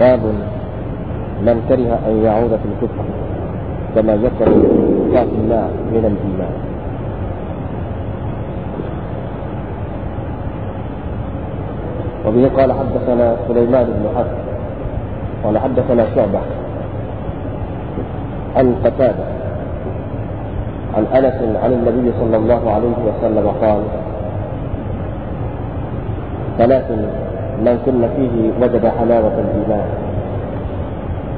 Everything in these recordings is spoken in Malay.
باب من كره أن يعود في الكفر كما يكره كافرنا من الإيمان. وبه قال حدثنا سليمان بن حرب قال حدثنا شعبة عن قتادة عن أنس عن النبي صلى الله عليه وسلم قال: ثلاث من كن فيه وجد حلاوة الإيمان: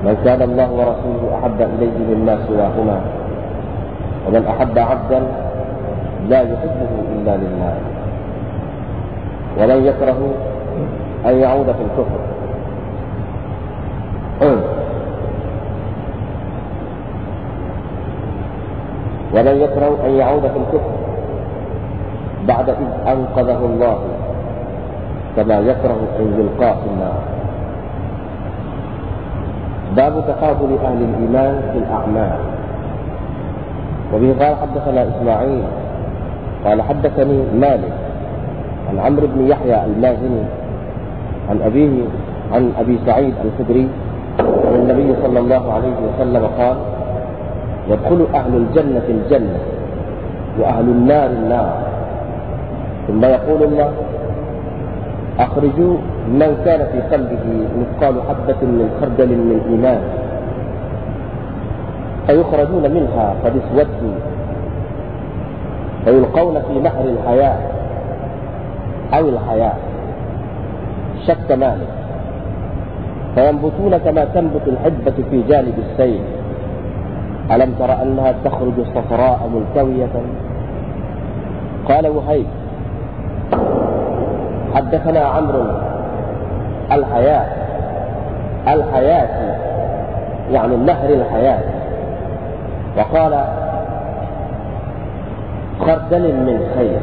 من كان الله ورسوله أحب إليه مما سواهما، ومن أحب عبدا لا يحبه إلا لله، ومن يكره أن يعود في الكفر. ومن يكره أن يعود في الكفر بعد إذ أنقذه الله كما يكره أن يلقى في النار. باب تقابل أهل الإيمان في الأعمال. وبه قال حدثنا إسماعيل قال حدثني مالك عن عمرو بن يحيى المازني عن أبيه عن أبي سعيد الخدري عن النبي صلى الله عليه وسلم قال: يدخل أهل الجنة الجنة وأهل النار النار، ثم يقول الله: أخرجوا من كان في قلبه مثقال حبة من خردل من إيمان، فيخرجون منها قد اسودوا، فيلقون في نهر الحياة أو الحياة شك مالك، فينبتون كما تنبت الحبة في جانب السيل، ألم تر أنها تخرج صفراء ملتوية؟ قال وهيب. حدثنا عمرو الحياة يعني النهر الحياة، وقال خردل من خير.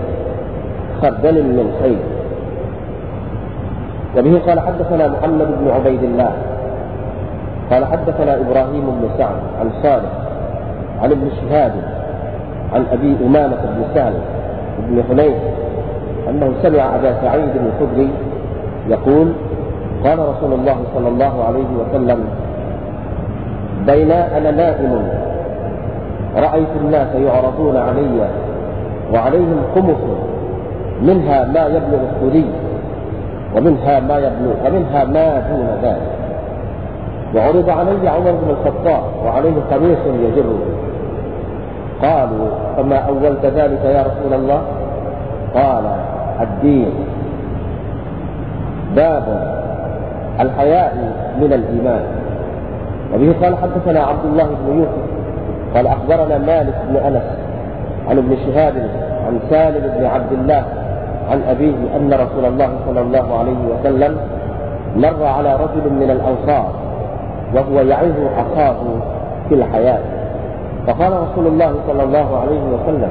وبه قال حدثنا محمد بن عبيد الله قال حدثنا إبراهيم بن سعد عن صالح عن ابن شهاب عن أبي أمامة بن سالم بن حنيف أنه سمع أبا سعيد الخدري يقول: قال رسول الله صلى الله عليه وسلم: بين أنا نائم رأيت الناس يعرضون علي وعليهم قمص منها ما يبلغ الثدي ومنها ما دون ذلك، وعرض علي عمر بن الخطاب وعليه قميص يجره، قالوا: فما أولت ذلك يا رسول الله؟ قال: الدين. باب الحياء من الإيمان. وبه قال حدثنا عبد الله بن يوسف قال أخبرنا مالك بن أنس عن ابن شهاب عن سالم بن عبد الله عن أبيه أن رسول الله صلى الله عليه وسلم مر على رجل من الأنصار وهو يعظ أخاه في الحياء، فقال رسول الله صلى الله عليه وسلم: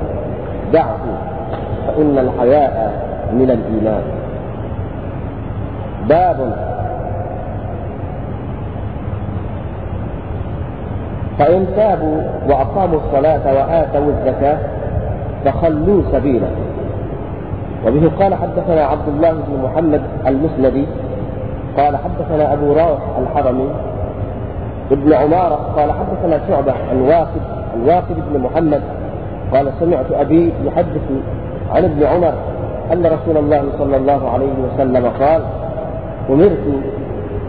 دعه فإن الحياء من الإيمان. باب فإن تابوا وأقاموا الصلاة وآتوا الزكاة فخلوا سبيله. وبه قال حدثنا عبد الله بن محمد المسندي قال حدثنا أبو راوح الحرمي ابن عمارة قال حدثنا شعبة الواقد بن محمد قال سمعت أبي يحدث عن ابن عمر أن رسول الله صلى الله عليه وسلم قال: أمرت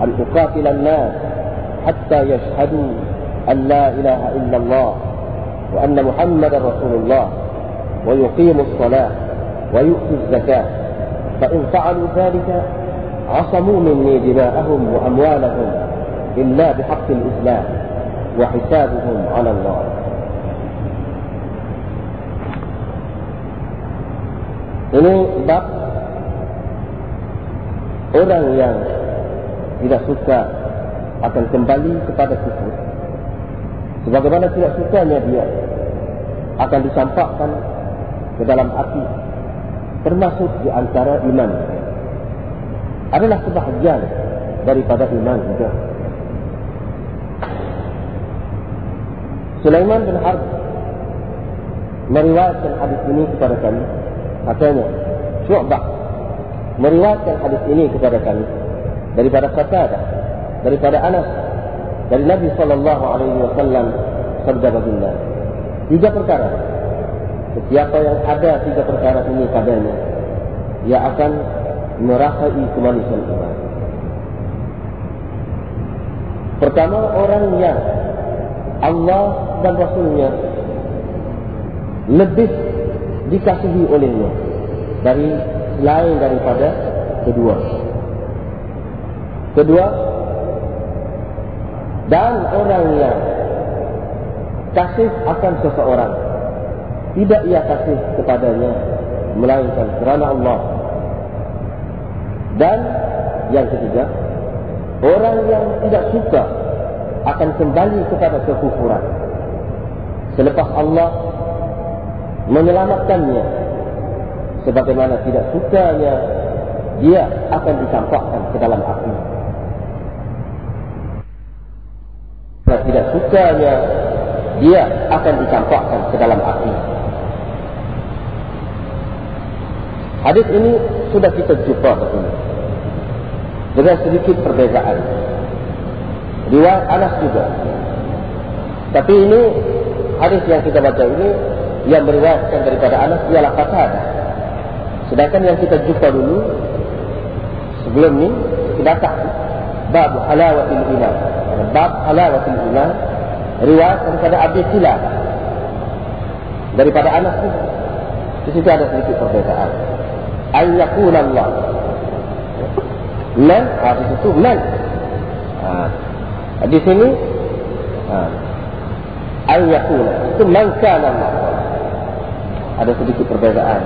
أن أقاتل الناس حتى يشهدوا أن لا إله إلا الله وأن محمد رسول الله، ويقيموا الصلاة ويؤتوا الزكاة، فإن فعلوا ذلك عصموا مني دماءهم وأموالهم إلا بحق الإسلام، وحسابهم على الله. Ini bab orang yang tidak suka akan kembali kepada kufur. Sebagaimana tidak sukanya dia akan disampakkan ke dalam api, termasuk di antara iman. Adalah sebahagian daripada iman juga. Sulaiman bin Harb meriwayatkan hadis ini kepada kami. Katanya Syu'bah meriwayatkan hadis ini kepada kami daripada Qatadah daripada Anas dari Nabi SAW sabda baginda. 3 perkara. Setiapa yang ada 3 perkara ini padanya, ia akan merasai kemanisan iman. Pertama, orang yang Allah dan Rasulnya lebih dikasihi olehnya dari lain daripada kedua. Dan orang yang kasih akan seseorang, tidak ia kasih kepadanya melainkan kerana Allah. Dan yang ketiga, orang yang tidak suka akan kembali kepada kekufuran selepas Allah menyelamatkannya, sebagaimana tidak sukanya dia akan dicampakkan ke dalam api. Hadis ini sudah kita jumpa sebelumnya, dengan sedikit perbezaan. Riwayat Anas juga. Tapi ini hadis yang kita baca ini yang meriwayatkan daripada Anas ialah Qatadah. Sedangkan yang kita jumpa dulu sebelum ini kita tak bab halawatil iman. Bab halawatil iman riwayat daripada Abi Kilab daripada Anas juga. Di situ ada sedikit perbezaan. Ayyakunallah. Man, hadis itu man. Di sini ayyakunallah. Itu man kanallah. Ada sedikit perbezaan.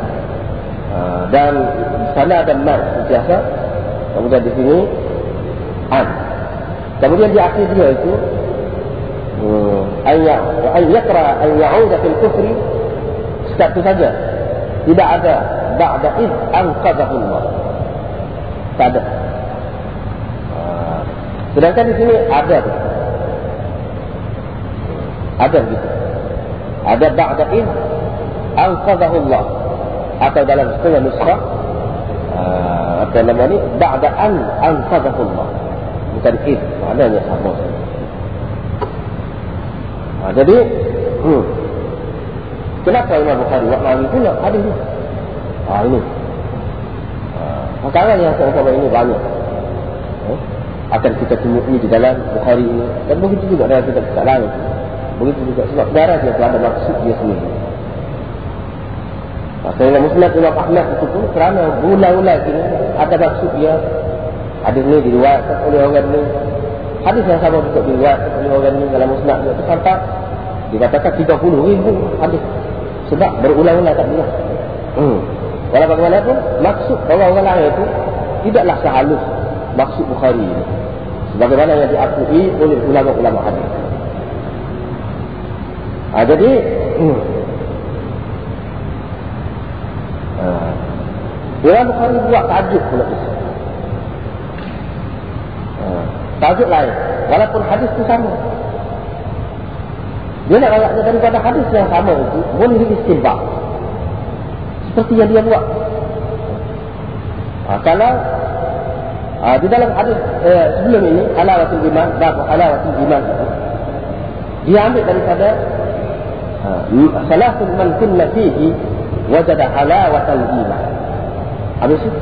Dan di sana ada man biasa. Kemudian di sini an. Kemudian di akhir dia itu ayya wa ayyakra ayyauda fil kufri satu saja. Tidak ada ba'da id anqadhahu Allah. Tak ada. Sedangkan di sini ada. Ada gitu. Ada ba'da id anqadhahu Allah, atau dalam setengah nuskah apa nama ni ba'da an anqadhahu Allah. Bukan id, maknanya sama. Jadi kenapa Imam Bukhari buat lagi pula hadis ni? Ini. Perkara yang sama ini banyak. Akan kita temui di dalam Bukhari ini. Dan begitu juga dalam kitab-kitab lain. Begitu juga sebab darah dia ada maksud dia sendiri. Maksudnya Musnad Imam Ahmad itu pun kerana gula-gula ini ada maksud dia. Hadis ni diriwayatkan oleh orang ni. Hadis yang sama juga diriwayatkan oleh orang ni dalam Musnad itu sampai dikatakan 30,000 hadis. Sebab berulang-ulang tak benar. Walau bagaimanapun maksud orang-orang lain itu tidaklah sehalus maksud Bukhari ini, sebagaimana yang diakui oleh ulama-ulama hadis. Jadi Imam Bukhari buat tajuk pula itu. Tajuk lain walaupun hadis itu sama. Dia nak rayaknya daripada hadis yang sama itu boleh istimbang seperti yang dia buat. Kalau di dalam hadis sebelum ini halawatul iman, bab halawatul iman itu dia ambil daripada salatul man kunna fihi wajada halawatul iman. Habis itu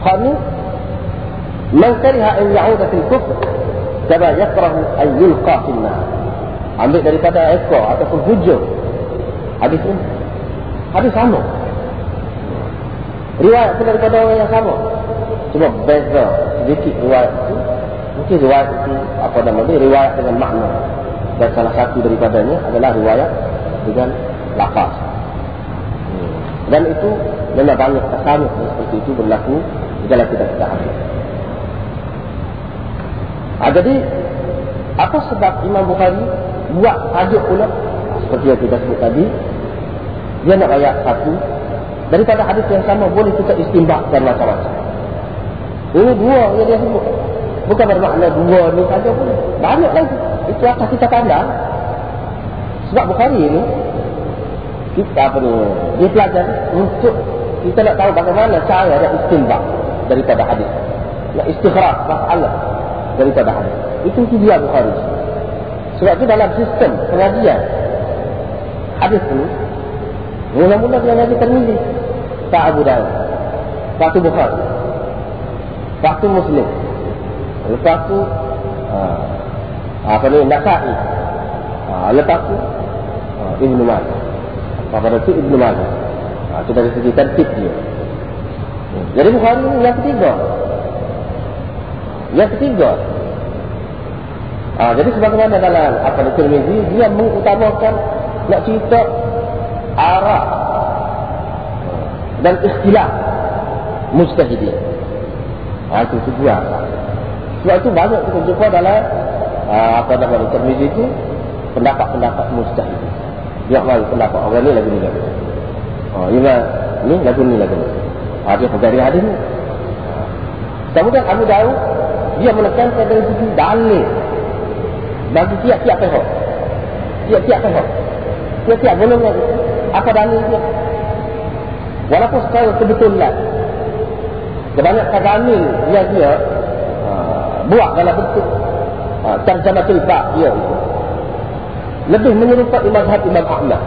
qani man kariha an ya'uda fil kufr kama yakrahu an yulqa fil nar. Ambil daripada ekor ataupun hujung hadis ini. Hadis sama, riwayat itu daripada orang yang sama, cuma beza sedikit riwayat itu. Mungkin riwayat itu apa namanya, riwayat dengan makna, dan salah satu daripadanya adalah riwayat dengan lafaz. Dan itu memang banyak tasawuf seperti itu berlaku di dalam kitab-kitab hadis. Jadi apa sebab Imam Bukhari buat tajuk pula seperti yang kita sebut tadi? Dia nak ayat satu daripada hadis yang sama boleh kita istimbakkan macam-macam. Ini dua yang dia sebut, bukan bermakna dua ni saja pun, banyak lagi. Itu akan kita pandang. Sebab Bukhari ini kita perlu dia pelajari untuk kita nak tahu bagaimana cara nak istimbak daripada hadis. istikhraj masalah daripada hadis. Itu dia Bukhari. Sebab itu dalam sistem pengajian hadis ini, mula-mula dia ngaji Tirmizi, tak Abu Dawud, lepas tu Bukhari, lepas tu Muslim, lepas tu Nasa'i, lepas tu Ibn Majah, lepas tu Ibn Majah. Itu dari segi tertib dia. Jadi Bukhari ini yang ketiga. Jadi sebagaimana dalam Tirmizi, dia mengutamakan nak cerita arah dan istilah mujtahidin. Itu sebuah. Sebab itu banyak kita jumpa dalam Tirmizi itu pendapat-pendapat mujtahidin. Dia mahu pendapat orang ni lagi ni lagi. Ini lagu ni. Hadis dari hadis ni. Kemudian Abu Dawud dia menekankan dari segi dalil bagi tiap-tiap pihak. Tiap-tiap golongan apa dalil dia. Walaupun secara kebetulan kebanyakan dalil dia buat dalam bentuk terjemah tilbak dia itu lebih menyerupai mazhab Imam Ahmad.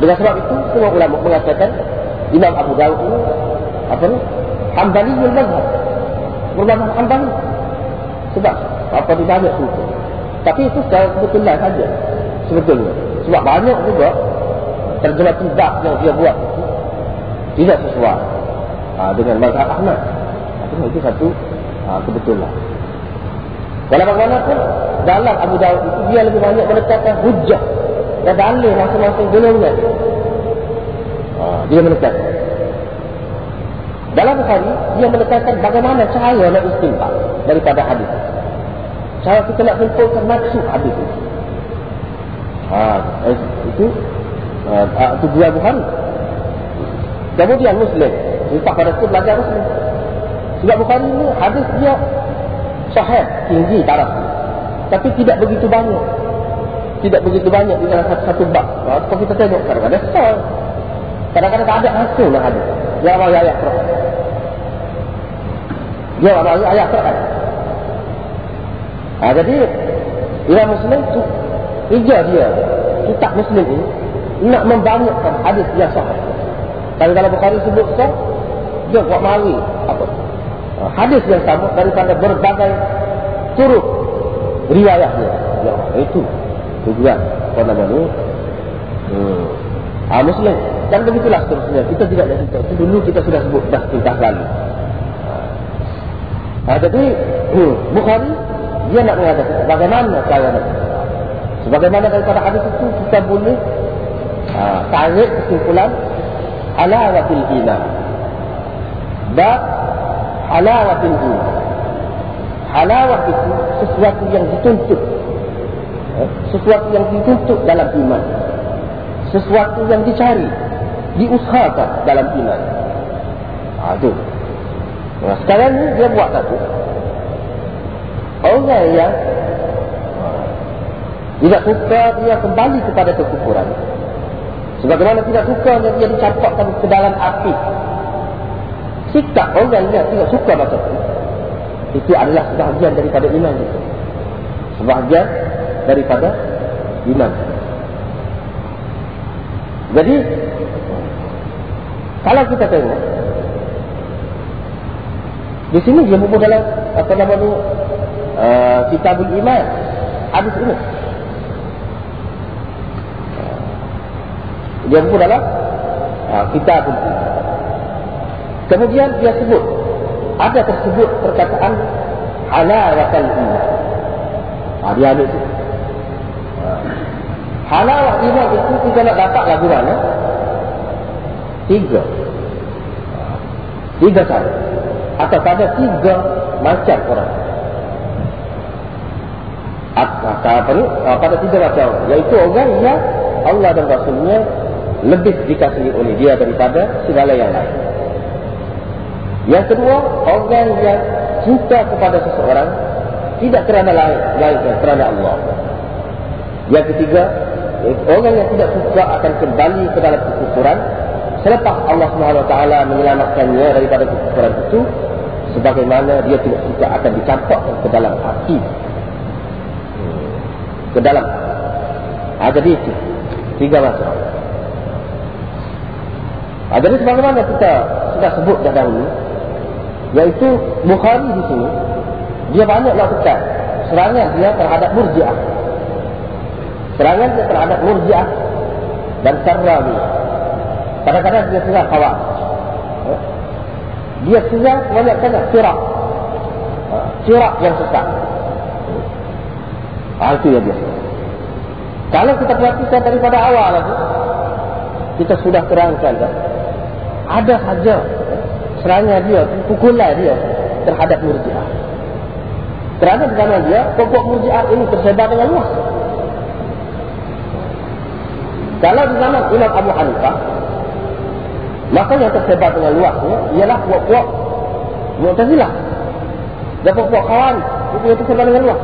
Dengan sebab itu semua ulama mengatakan Imam Abu Dawud ini Hanbali mazhab. Bermazhab Hanbali. Sebab apa dibanyak tu. Tapi itu secara kebetulan saja sebetulnya. Sebab banyak juga terjemah kitab yang dia buat itu tidak sesuai dengan mazhab Ahmad. Itu satu kebetulan. Walau bagaimanapun dalam Abu Dawud itu dia lebih banyak meletakkan hujah dan dalil masing-masing golongan. Dia meletakkan. Dalam Bukhari dia meletakkan bagaimana cahaya nak istinbat daripada hadis. Cara kita nak simpulkan maksud hadis itu. Itu dia Bukhari. Kemudian Muslim, letak pada itu belajar Muslim. Sebab Bukhari ini hadis dia sahih tinggi taraf. Tapi tidak begitu banyak di dalam satu bab. Kalau kita tengok kadang-kadang soal. Kadang-kadang tak ada hasil lah hadis. Dia awal ayat Quran. Jadi Imam Muslim tu kerja dia kitab Muslim ini nak membanyakkan hadis yang sahih. Kalau dalam Bukhari sebut sah, dia buat mari hadis yang sama daripada berbagai turut riwayat dia. Ya, itu tujuan pada ni Muslim. Dan begitulah seterusnya. Kita tidak ada cerita itu dulu, kita sudah sebut dah lalu. Jadi Bukhari dia nak mengatakan bagaimana cara nak. Sebagaimana daripada hadis itu kita boleh tarik kesimpulan alawatil iman. Bab alawatil iman. Halawah itu sesuatu yang dituntut. Sesuatu yang dituntut dalam iman. Sesuatu yang dicari, diusahakan dalam iman. Itu. Nah, sekarang ni dia buat satu. Orang yang tidak suka dia kembali kepada kekufuran. Sebagaimana tidak suka dia dicampakkan ke dalam api. Sikap orang yang tidak suka macam itu. Itu adalah sebahagian daripada iman itu. Sebahagian daripada iman. Jadi kalau kita tengok di sini dia buku dalam Kitabul Iman hadis ini. Dia buku dalam Kitabul Iman. Kemudian dia sebut ada tersebut perkataan halawatul iman. Dia ambil itu. Halawat iman itu kita nak dapat lagu mana? Tiga cara. Atau pada tiga macam orang. Pada tiga macam orang. Iaitu orang yang Allah dan Rasulnya lebih dikasihi oleh dia daripada segala yang lain. Yang kedua, orang yang cinta kepada seseorang tidak kerana lain kerana Allah. Yang ketiga, orang yang tidak suka akan kembali ke dalam kekufuran selepas Allah SWT menyelamatkannya daripada kekufuran itu sebagaimana dia tidak akan dicampakkan ke dalam hati, ke dalam jadi itu tiga masalah. Jadi sebagaimana kita sudah sebut dah dahulu, iaitu Bukhari di sini dia banyak lakukan serangan dia terhadap Murji'ah, serangan dia terhadap Murji'ah dan Sarrawi. Kadang-kadang dia serang Khawarij, dia serang banyak-banyak sirak yang sesat. Itu yang biasa. Kalau kita perhatikan daripada awal lagi, kita sudah terangkan dah, ada saja serangan dia, pukulan dia terhadap Murji'ah. Kerana zaman dia, pokok Murji'ah ini tersebar dengan luas. Kalau di zaman Imam Abu Hanifah, maka yang tersebar dengan luasnya ialah puak-puak Mu'tazilah dan puak-puak Khawarij. Itu yang tersebar dengan luas.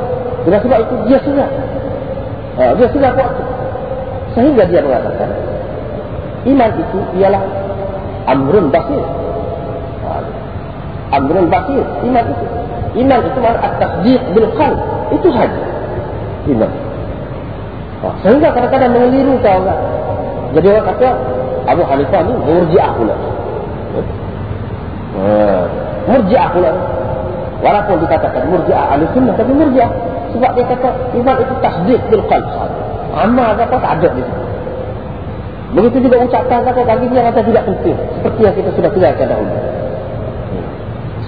Dengan sebab itu dia sudah puak itu. Sehingga dia mengatakan iman itu ialah amrun basir. Amrun basir, iman itu. Iman itu maknanya at-tasdiq bil qalb. Itu saja iman. Sehingga kadang-kadang mengeliru tahu tak? Jadi orang kata Abu Hanifah ni Murji'ah pula. Murji'ah pula. Walaupun dikatakan Murji'ah al-Sunnah, tapi Murji'ah sebab dia kata iman itu tasdiq bil qalb. Amal apa tak ada di situ. Begitu juga ucapan kata bagi dia rasa tidak penting, seperti yang kita sudah terangkan dahulu.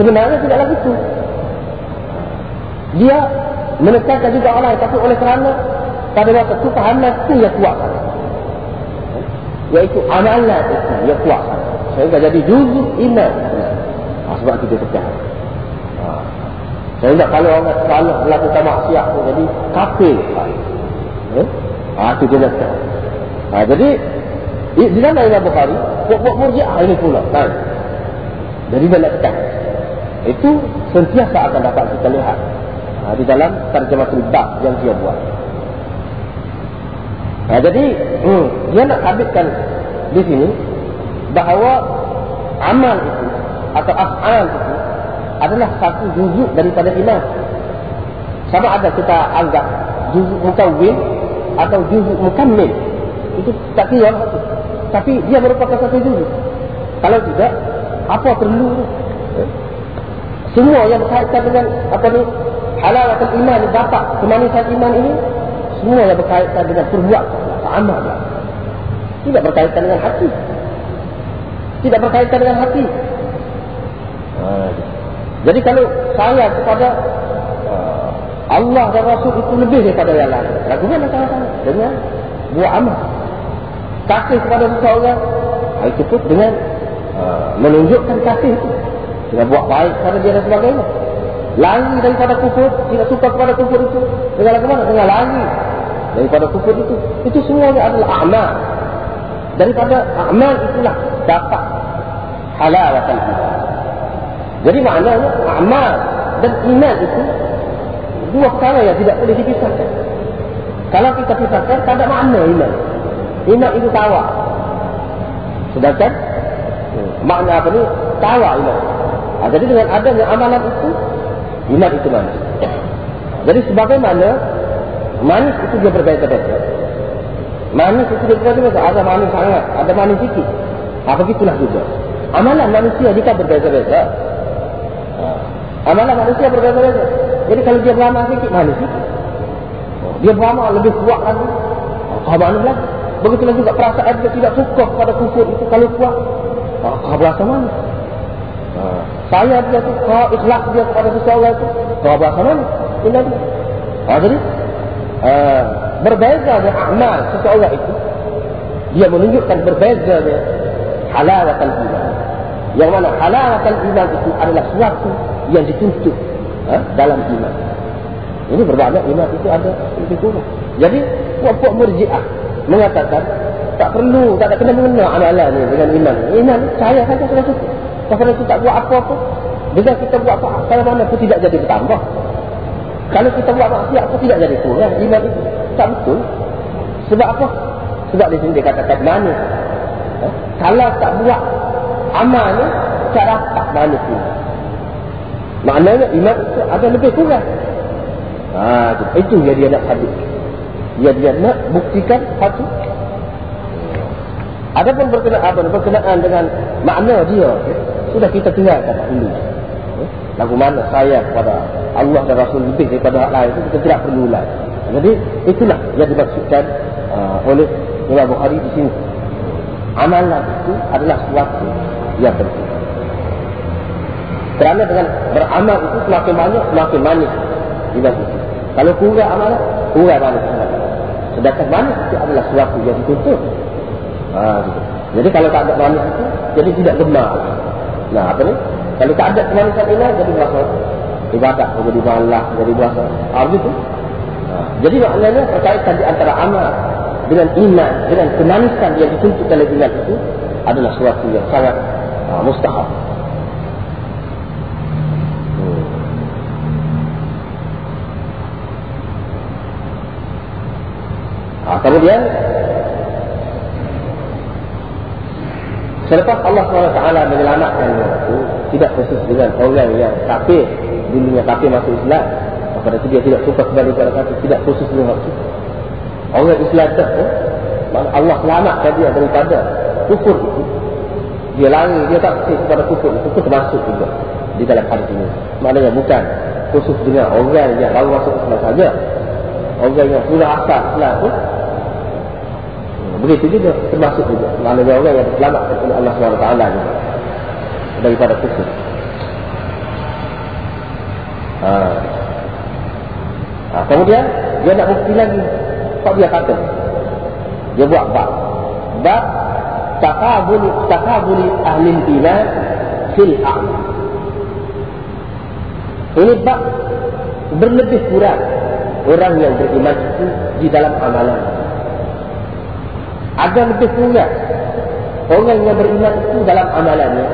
Sebenarnya tidaklah itu. Dia menekankan juga orang, tapi oleh kerana pada waktu itu pahaman itu yang kuat, iaitu amalan itu yang kuat, sehingga jadi juzuk iman. Sebab itu dia tekan. Sehingga kalau orang salah melakukan maksiat itu jadi kafir. Itu dia tekan. Jadi di dalam Imam Bukhari buat Murji'ah ini pula kan. Jadi melekat itu sentiasa akan dapat kita lihat di dalam terjemah bab yang dia buat. Jadi dia nak habiskan di sini bahawa amal itu atau af'al itu adalah satu juzuk daripada iman. Sama ada kita anggap juzuk mukawwin atau juzuk mukammil, itu tak kira, tapi dia merupakan satu juzuk. Kalau tidak, apa perlu semua yang berkaitan dengan apa ni halal atau iman dapat kemanusiaan iman ini, semua yang berkaitan dengan perbuatan amal, tidak berkaitan dengan hati, tidak berkaitan dengan hati. Jadi kalau saya kepada Allah dan Rasul itu lebih daripada yang lain, bagaimana cara-cara dengan buat amal? Kasih kepada seseorang itu pun dengan menunjukkan kasih itu, dengan buat baik kepada dia dan sebagainya. Lari daripada kufur, tidak suka kepada kufur itu, dengan ke mana? Dengan lari daripada kufur itu. Itu semuanya adalah amal. Daripada amal itulah dapat halal dan iman. Jadi maknanya amal dan iman itu dua perkara yang tidak boleh dipisahkan. Kalau kita pisahkan, tak ada makna iman. Iman itu tawar. Sedangkan makna apa ni? Tawar iman. Jadi dengan adanya amalan itu, iman itu manis. Jadi sebagaimana manis itu dia berbeza-beza. Manis itu dia berbeza-beza. Ada manis sangat, ada manis sikit. Begitulah juga amalan manusia jika berbeza-beza. Amalan manusia berbeza-beza. Jadi kalau dia beramal sikit, manis sikit. Dia beramal lebih kuat lagi, khabar mana lagi. Begitulah juga perasaan dia tidak suka kepada kufur itu, kalau kuat, khabar mana? Saya dia tu, ikhlas dia kepada seseorang itu, khabar mana? Ini lagi. Jadi berbeza dengan amal seseorang itu, dia menunjukkan berbeza dengan halalatul iman. Yang mana halalatul iman itu adalah sesuatu yang dituntut dalam iman. Ini berbalik iman itu ada lebih kurang. Jadi puak-puak Murji'ah mengatakan tak perlu, tak ada kena-mengena amalan ni dengan iman. Iman saya saja sudah cukup. Kalau kita tak buat apa-apa, bila kita buat apa, kalau mana pun tidak jadi bertambah. Kalau kita buat maksiat pun tidak jadi kurang. Iman itu tak betul. Sebab apa? Sebab di sini dia katakan manis. Kalau tak buat amal ni, tak dapat manis ni. Maknanya imam itu ada lebih kurang. Itu yang dia nak hadis. Yang dia nak buktikan hadis. Adapun berkenaan dengan makna dia, sudah kita terangkan dulu. Lagu mana saya kepada Allah dan Rasul lebih daripada hak lain itu kita tidak perlu ulang. Jadi itulah yang dimaksudkan oleh Imam Bukhari di sini. Amalan itu adalah suatu yang penting. Kerana dengan beramal itu semakin banyak semakin manis ibadah. Kalau kurang amalan, kurang manis. Sedangkan manis itu adalah suatu yang dituntut. Gitu. Jadi kalau tak ada manis itu, jadi tidak gemar. Nah, apa ni? Kalau tak ada kemanisan ilah, jadi berasa ibadat, jadi malah, jadi berasa. Begitu. Jadi maknanya perkaitan di antara amal dengan iman, dengan kemanisan yang dituntut oleh iman itu adalah suatu yang sangat mustahab. Kemudian selepas Allah SWT menyelamatkan itu tidak khusus dengan orang yang kafir dulunya kafir masuk Islam, maka itu dia tidak suka kembali kepada kafir, tidak khusus dengan itu. Orang Islam tak, Allah selamatkan dia daripada kufur itu. Dia lari, dia tak khusus kepada kufur itu termasuk juga di dalam hadis ini. Maknanya bukan khusus dengan orang yang lalu masuk Islam saja. Orang yang sudah asal Islam itu begitu juga termasuk juga maknanya orang yang diselamatkan oleh Allah SWT juga daripada kufur. Kemudian dia nak bukti lagi sebab dia kata dia buat bab takabuli ahli iman fil a'mal. Ini bab berlebih kurang orang yang beriman itu di dalam amalan. Ada lebih kurang orang yang beriman itu dalam amalannya.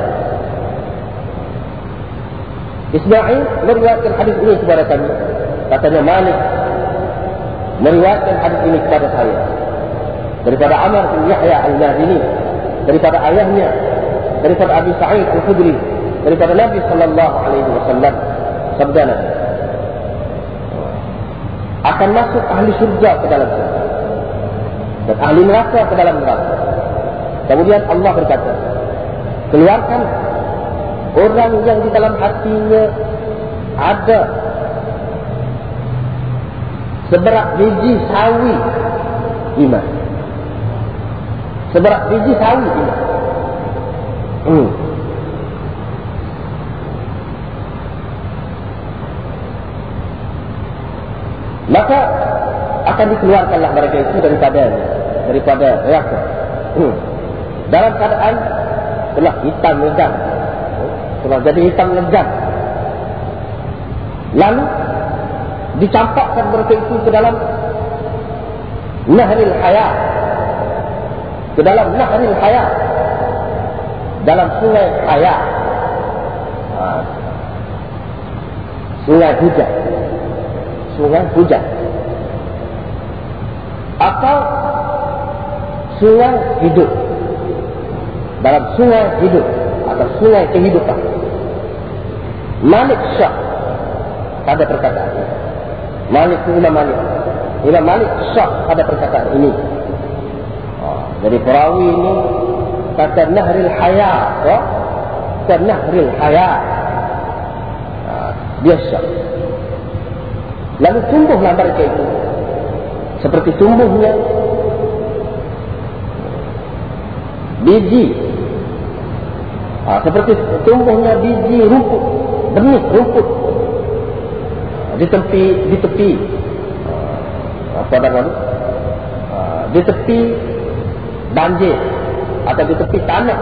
Ismail meriwayatkan hadis ini kepada kami. Katanya Malik meriwayatkan hadis ini kepada saya daripada Amr bin Yahya al-Madini, daripada ayahnya, daripada Abi Sa'id al-Khudri, daripada Nabi sallallahu alaihi wasallam sabda Nabi, akan masuk ahli syurga ke dalam syurga dan ahli neraka ke dalam neraka. Kemudian Allah berkata, keluarkan orang yang di dalam hatinya ada seberat biji sawi iman. Seberat biji sawi iman. Maka akan dikeluarkanlah mereka itu daripada neraka dalam keadaan telah hitam legam, telah jadi hitam legam, lalu dicampakkan mereka itu ke dalam nahril hayat, ke dalam nahril hayat, dalam sungai hayat, sungai hujan atau sungai hidup, dalam sungai hidup atau sungai kehidupan. Malik Syah ada perkataan ini. Imam Malik Syah ada perkataan ini. Jadi perawi ini kata nahril hayat, dia Syah. Lalu tumbuhlah mereka itu seperti tumbuhnya biji, seperti tumbuhnya biji rumput, benih rumput di tepi padang, di tepi banjir atau di tepi tanah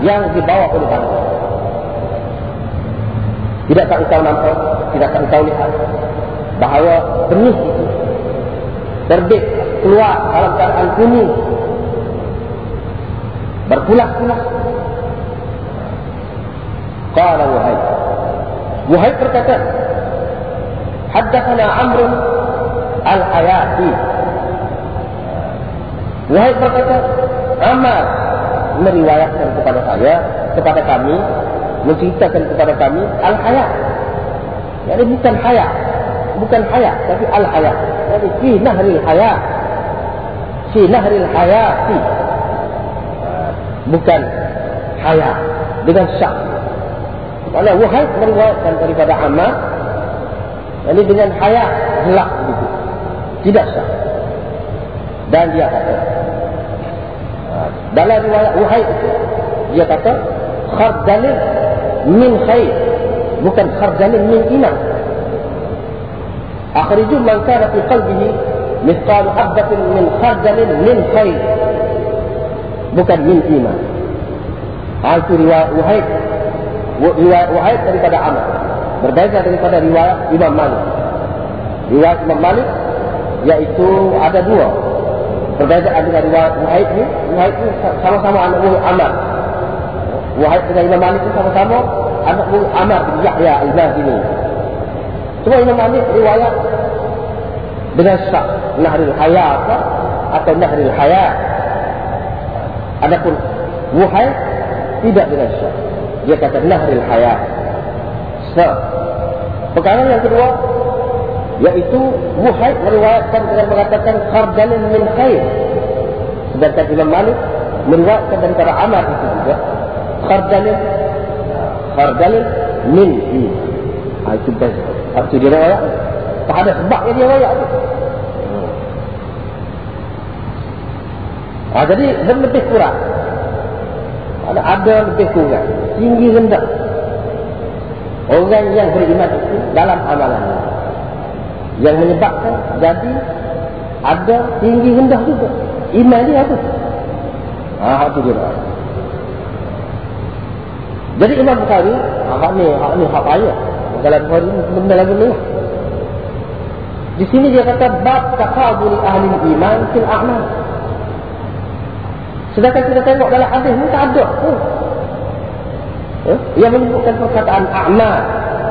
yang dibawa oleh banjir. Tidakkah engkau nampak, tidakkah engkau lihat bahawa benih itu terbit keluar dalam keadaan kuning, berpulas-pulas. Qala Wahid berkata, haddatsana Amr al-Ayati. Wahid berkata, Amr meriwayatkan kepada kami, menceritakan kepada kami al-Hayat, Jadi bukan haya, bukan haya, tapi al-haya. Jadi fi nahril haya, fi nahril hayati, bukan haya dengan syak. Oleh wahai meriwayatkan daripada Ammar, ini dengan haya gelap gitu, tidak syak. Dan dia kata, dalam riwayat wahai itu dia kata khardalin min khair, bukan khardalin min inam. Akhriju man kana fi qalbihi mithqal habbatin min khardalin min khair, bukan min inam. Itu riwayat wahai, riwayat wahai daripada Ammar, berbeza daripada riwayat Imam Malik. Riwayat Imam Malik iaitu ada dua. Perbezaan dengan riwayat Wahid ni, Wahid ni sama-sama anak buah Ammar. Wahid dengan Imam Malik ni sama-sama anak buah Ammar bin Yahya al-Mahdini. Cuma Imam Malik riwayat dengan syak, nahril hayat atau nahril hayat. Adapun Wahid tidak dengan syak, dia kata nahril hayat. Syak. Perkara yang kedua, iaitu Wahid meriwayatkan dengan mengatakan khardalin min khair, sedangkan Imam Malik meriwayatkan daripada Ammar itu juga khardalin min khair. Itu beza. Itu dia riwayat, tak ada sebabnya dia riwayat itu. Jadi lebih kurang ada lebih kurang tinggi rendah orang yang beriman itu dalam amalannya, yang menyebabkan jadi ada tinggi rendah juga iman dia apa? Itu dia lah. Jadi Imam Bukhari hak ni hak ayat dalam Bukhari ni benda lagi ni lah. Di sini dia kata bab taqabul ahli iman fil a'mal. Sedangkan kita tengok dalam hadis ni tak ada pun yang menyebutkan perkataan a'mal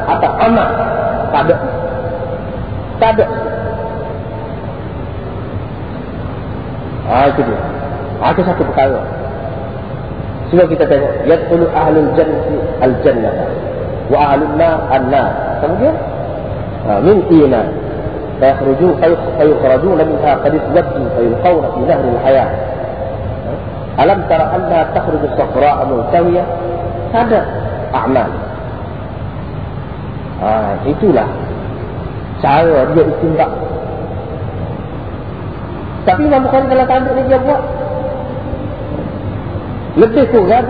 atau amal, tak ada. Tak ada. Itu dia. Itu satu perkara. Sebab kita tengok yadkhulu ahlul jannati al-jannah wa ahlun nar an-nar. Kemudian min iman fayakhruju fayukhrajuna minha qad isbatu fayulqawna fi nahri al-hayat. Alam tara anna takhruju as-safra mutawiyah. Ada a'mal. Itulah cara dia istindak. Tapi Imam Bukhari dalam tanduk ni dia buat lebih kurang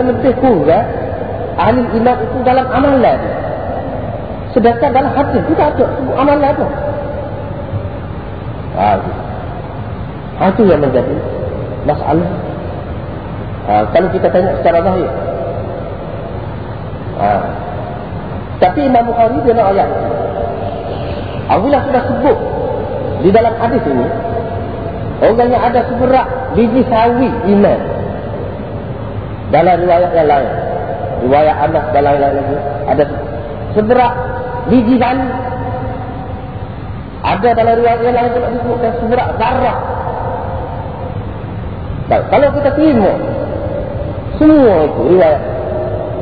ahli iman itu dalam amalan, sedangkan dalam hadis kita ada sebut amalan tu. Itu yang menjadi masalah. Kalau kita tengok secara zahir, tapi Imam Bukhari dia nak ayat Allah sudah sebut di dalam hadis ini orang yang ada seberat biji sawi iman. Dalam riwayat yang lain, riwayat Anas dan lain-lain lagi, ada seberat biji bali. Ada dalam riwayat yang lain juga disebutkan seberat darah. Kalau kita terima semua itu riwayat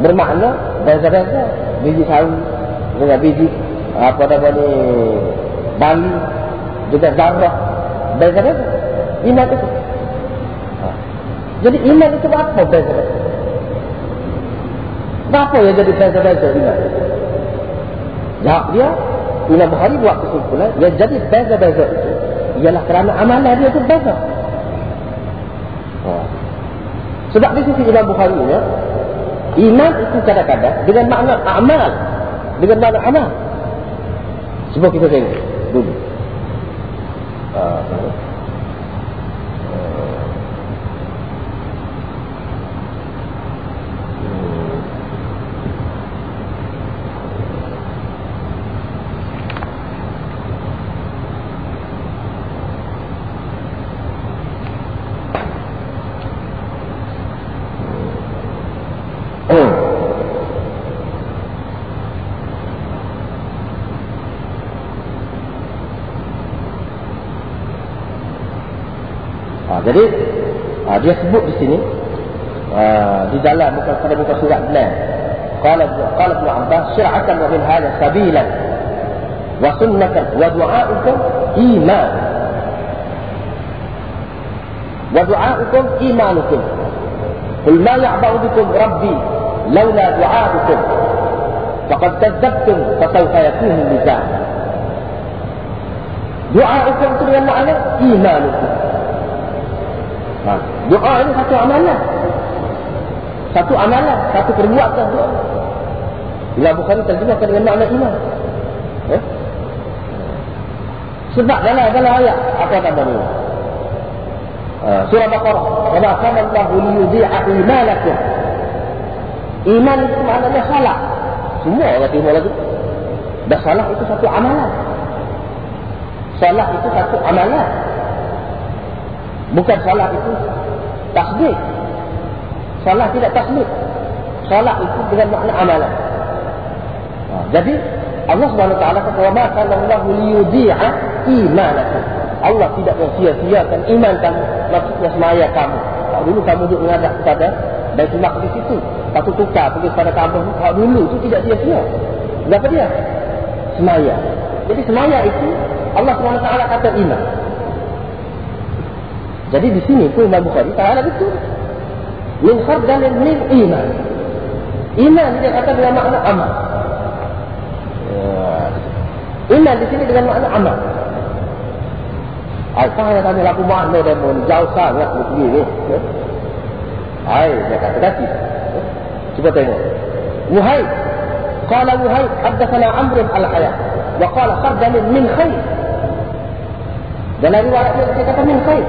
bermakna beza-beza, biji sawi dengan biji bali juga darah, beza-beza iman itu. Jadi iman itu apa beza-beza? Apa yang jadi beza-beza iman? Dia Imam Bukhari buat kesimpulan yang jadi beza-beza itu ialah kerana amalan dia itu beza. Sebab di sisi Imam Bukhari ini, iman itu kadang-kadang dengan makna amal, dengan makna amal. Cuba kita tengok dulu. Jadi dia sebut di sini di dalam pada muka surat 9. Qala Ibn Abbas syir'atan wa min hadha sabilan wa sunnatan wa du'a'ukum iman. Wa du'a'ukum imanukum. Qul ma ya'ba'u bikum rabbi laula du'a'ukum. Faqad kadzabtum fa sawfa yakunu mizan. Du'a'ukum itu dengan makna imanukum. Nah, doa ini satu amalan. Satu amalan, satu perbuatan doa. Bila bukan terjemahkan dengan makna iman. Sebab dalam ayat apa kata ni? Surah Baqarah, "Wa kana Allahu liyudhi'a imanakum." Iman itu maknanya salah. Semua orang terima lagi. Dah salah itu satu amalan. Salah itu satu amalan. Bukan salah itu tasbih. Salah tidak tasbih. Salah itu dengan makna amalan. Jadi Allah SWT kata, "Wa kana Allahu liyudhi'a imanakum." Allah tidak sia-siakan iman kamu, maksudnya semaya kamu. Kalau dulu kamu duduk menghadap kepada Baitul Maqdis itu, satu tukar pergi kepada Kaabah, kalau dulu itu tidak sia-sia. Kenapa dia? Semaya. Jadi semaya itu Allah SWT kata iman. Jadi di sini pun Imam Bukhari ta'ala betul. Min khardalin min iman. Iman dia kata dengan makna amal. Iman di sini dengan makna amal. Al-Fahra tanya laku makna dan jauh sangat begini ni. Hai, dia kata dati. Cuba tengok. Wuhaid. Qala Wuhaid haddathana Amr al-Hayah. Wa qala khardalin min khair. Dalam riwayat dia kata min khair.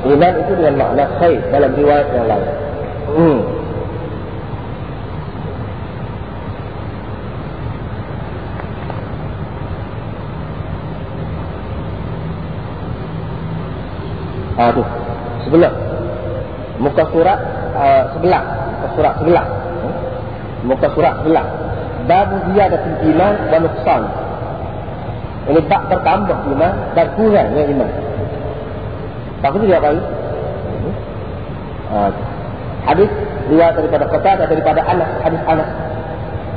Iman itu dengan makna khair dalam riwayat yang lain. Aduh, sebelah. Muka surat sebelah. Muka surat sebelah. Muka surat sebelah. Babu ziyadatul iman wa nuqsan. Ini bab bertambah iman dan kurangnya iman. Tak betul dia baik. Hadis riwayat daripada Qatadah daripada Anas, hadis Anas.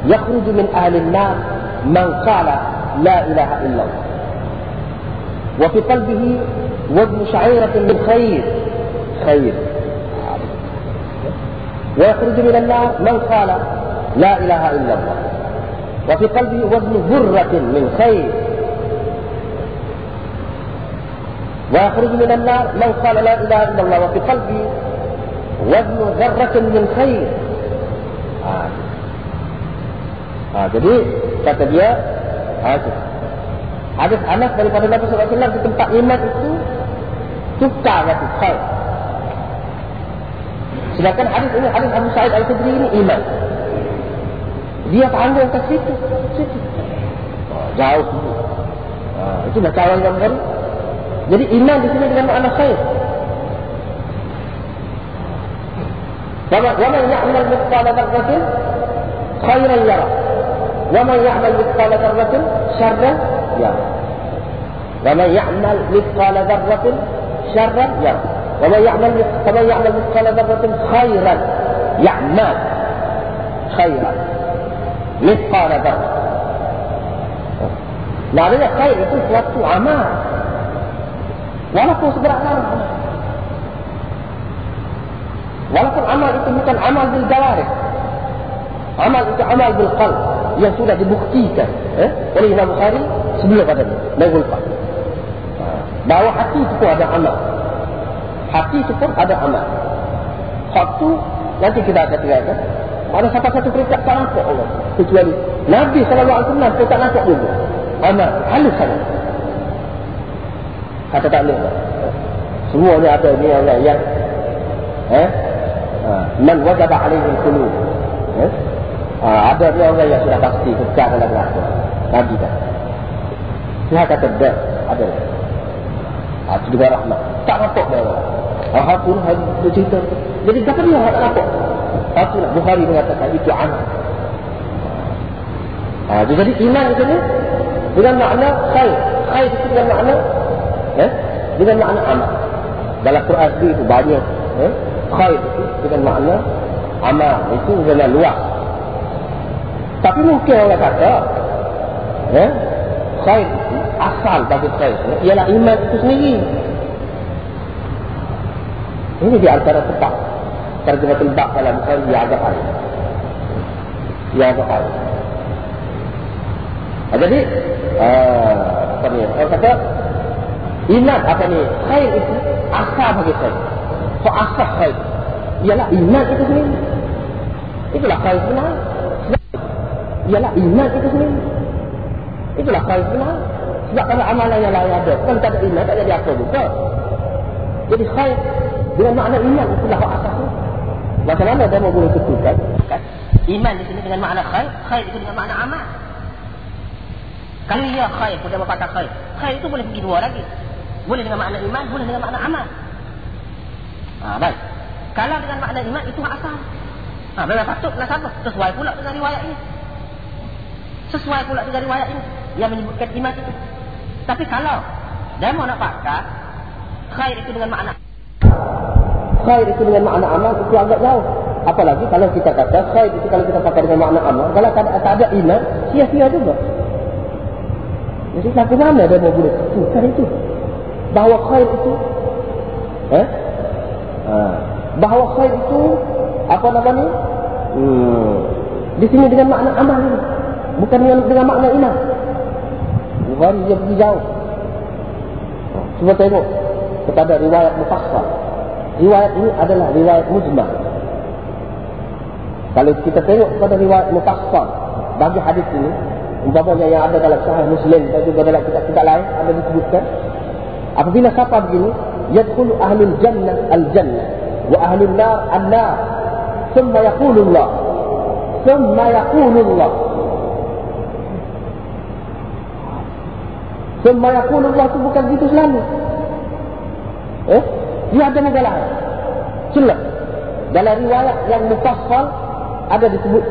Yakhruju min ahli an-nar man qala la ilaha illallah. Wa fi qalbihi wazn sha'iratin min khair. Khair. Wa yakhruju min an-nar man qala la ilaha illallah. Wa fi qalbihi wazn dhurratin min khair. ويخرج من النار من قال لا إله إلا الله وفي قلبي وزن ذرة من خير. Jadi kata dia, hadis Anas daripada Nabi sallallahu alaihi wasallam di tempat iman itu tukar kata khair. Sedangkan hadis ini, hadis Abu Sa'id Al-Khudri ini iman. Dia pandang ke situ, jauh tu. Itu dah cawan yang baru. Jadi iman di sini dengan makna khair. Wa man ya'mal mithqala dzarratin khairan yarah. Wa man ya'mal mithqala dzarratin syarran yarah. Wa man ya'mal mithqala dzarratin syarran yarah. Wa man ya'mal mithqala dzarratin khairan ya'mal khairan mithqala dzarratin. Maknanya khair itu suatu amal. Walaupun seberat darah. Walaupun amal itu bukan amal bil jawarih. Amal itu amal bil qalb yang sudah dibuktikan oleh Imam Bukhari sebelum pada ini. Bahawa hati itu pun ada amal. Hati itu pun ada amal. Satu nanti kita akan terangkan. Ada salah satu peringkat tak nampak Allah. Kecuali Nabi SAW pun tak nampak dulu. Amal halus sangat. Kata tak boleh. Semuanya ada ni yang Man wajaba alaihi qulub. Ada dia orang yang sudah pasti kekal dalam neraka. Nabi dah. Dia kata dah ada. Itu juga rahmat. Tak nampak dia orang. Aku nak cerita. Jadi kenapa dia tak nampak? Patutlah Bukhari mengatakan itu amal. Jadi iman itu ni dengan makna khair. Khair itu dengan makna dengan makna amal. Dalam Quran itu banyak khair itu dengan makna amal. Itu dengan luas. Tapi mungkin orang kata khair itu asal bagi khair ialah iman itu sendiri. Ini di antara tempat terjemah tempat dalam Quran dia agak ada. Dia agak ada. Jadi apa ni? Orang kata iman apa ni? Khair itu asal bagi khair. So asal khair ialah iman itu sendiri. Itulah khair sebenarnya. Ialah iman itu sendiri. Itulah khair sebenarnya. Sebab kalau amalan yang lain ada, kalau tak ada iman tak jadi apa juga. Jadi khair dengan makna iman itulah asasnya. Macam mana dia boleh tentukan iman di sini dengan makna khair, khair itu dengan makna amal. Kalau ia khair, dia berkata khair. Khair itu boleh pergi dua lagi. Boleh dengan makna iman, boleh dengan makna amal. Baik. Kalau dengan makna iman itu asal. Memang patutlah sama. Sesuai pula dengan riwayat ini. Yang menyebutkan iman itu. Tapi kalau dia mau nak pakai khair itu dengan makna khair itu dengan makna amal itu agak jauh. Apalagi kalau kita kata khair itu kalau kita pakai dengan makna amal, kalau tak ada iman, sia-sia juga. Jadi macam mana dia boleh tukarkan itu? Bahawa khair itu bahawa khair itu apa namanya? Di sini dengan makna amal ini. Bukan dengan makna iman. Bukan dia pergi jauh. Cuba tengok kepada riwayat mufassal. Riwayat ini adalah riwayat mujmal. Kalau kita tengok pada riwayat mufassal bagi hadis ini, umpamanya yang ada dalam Sahih Muslim dan juga dalam kitab-kitab lain ada disebutkan apabila siapa begini, yadkhulu ahlul jannah al-jannah wa ahlul nar an-nar, thumma yaqulu Allah itu bukan begitu selalu. Dia ada masalah. Jelas. Dalam riwayat yang mufassal ada disebut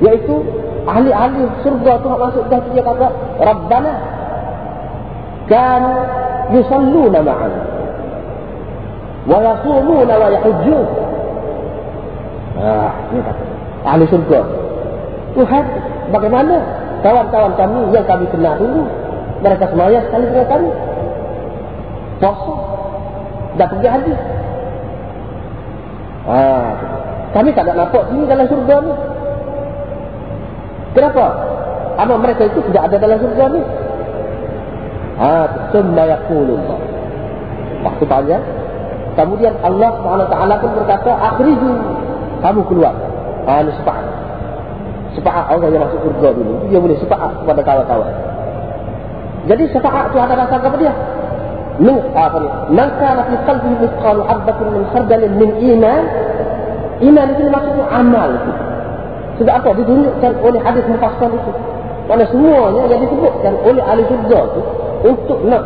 iaitu ahli-ahli surga tu masuk dah dia kata Rabbana kanu yusalluna ma'ana wa yasumuna wa yahujjun. Dia kata ahli surga, Tuhan, bagaimana kawan-kawan kami yang kami kenal dulu, mereka semaya sekali dengan kami puasa dah pergi haji. Kami tak nak nampak sini dalam surga ni. Kenapa? Amal mereka itu tidak ada dalam surga ni. Tsumma yaqulullah. Waktu panjang. Kemudian Allah SWT pun berkata, akhriju, kamu keluar. Ini syafaat. Syafaat orang yang masuk surga dulu. Dia boleh syafaat kepada kawan-kawan. Jadi syafaat itu ada rasa kepada dia. من آخره من كان في قلبه مثقال حبة من خردل من إيمان. Iman itu maksudnya amal itu. Sudah apa ditunjukkan oleh hadis mufassal itu. Mana semuanya yang disebutkan oleh ahli surga itu untuk nak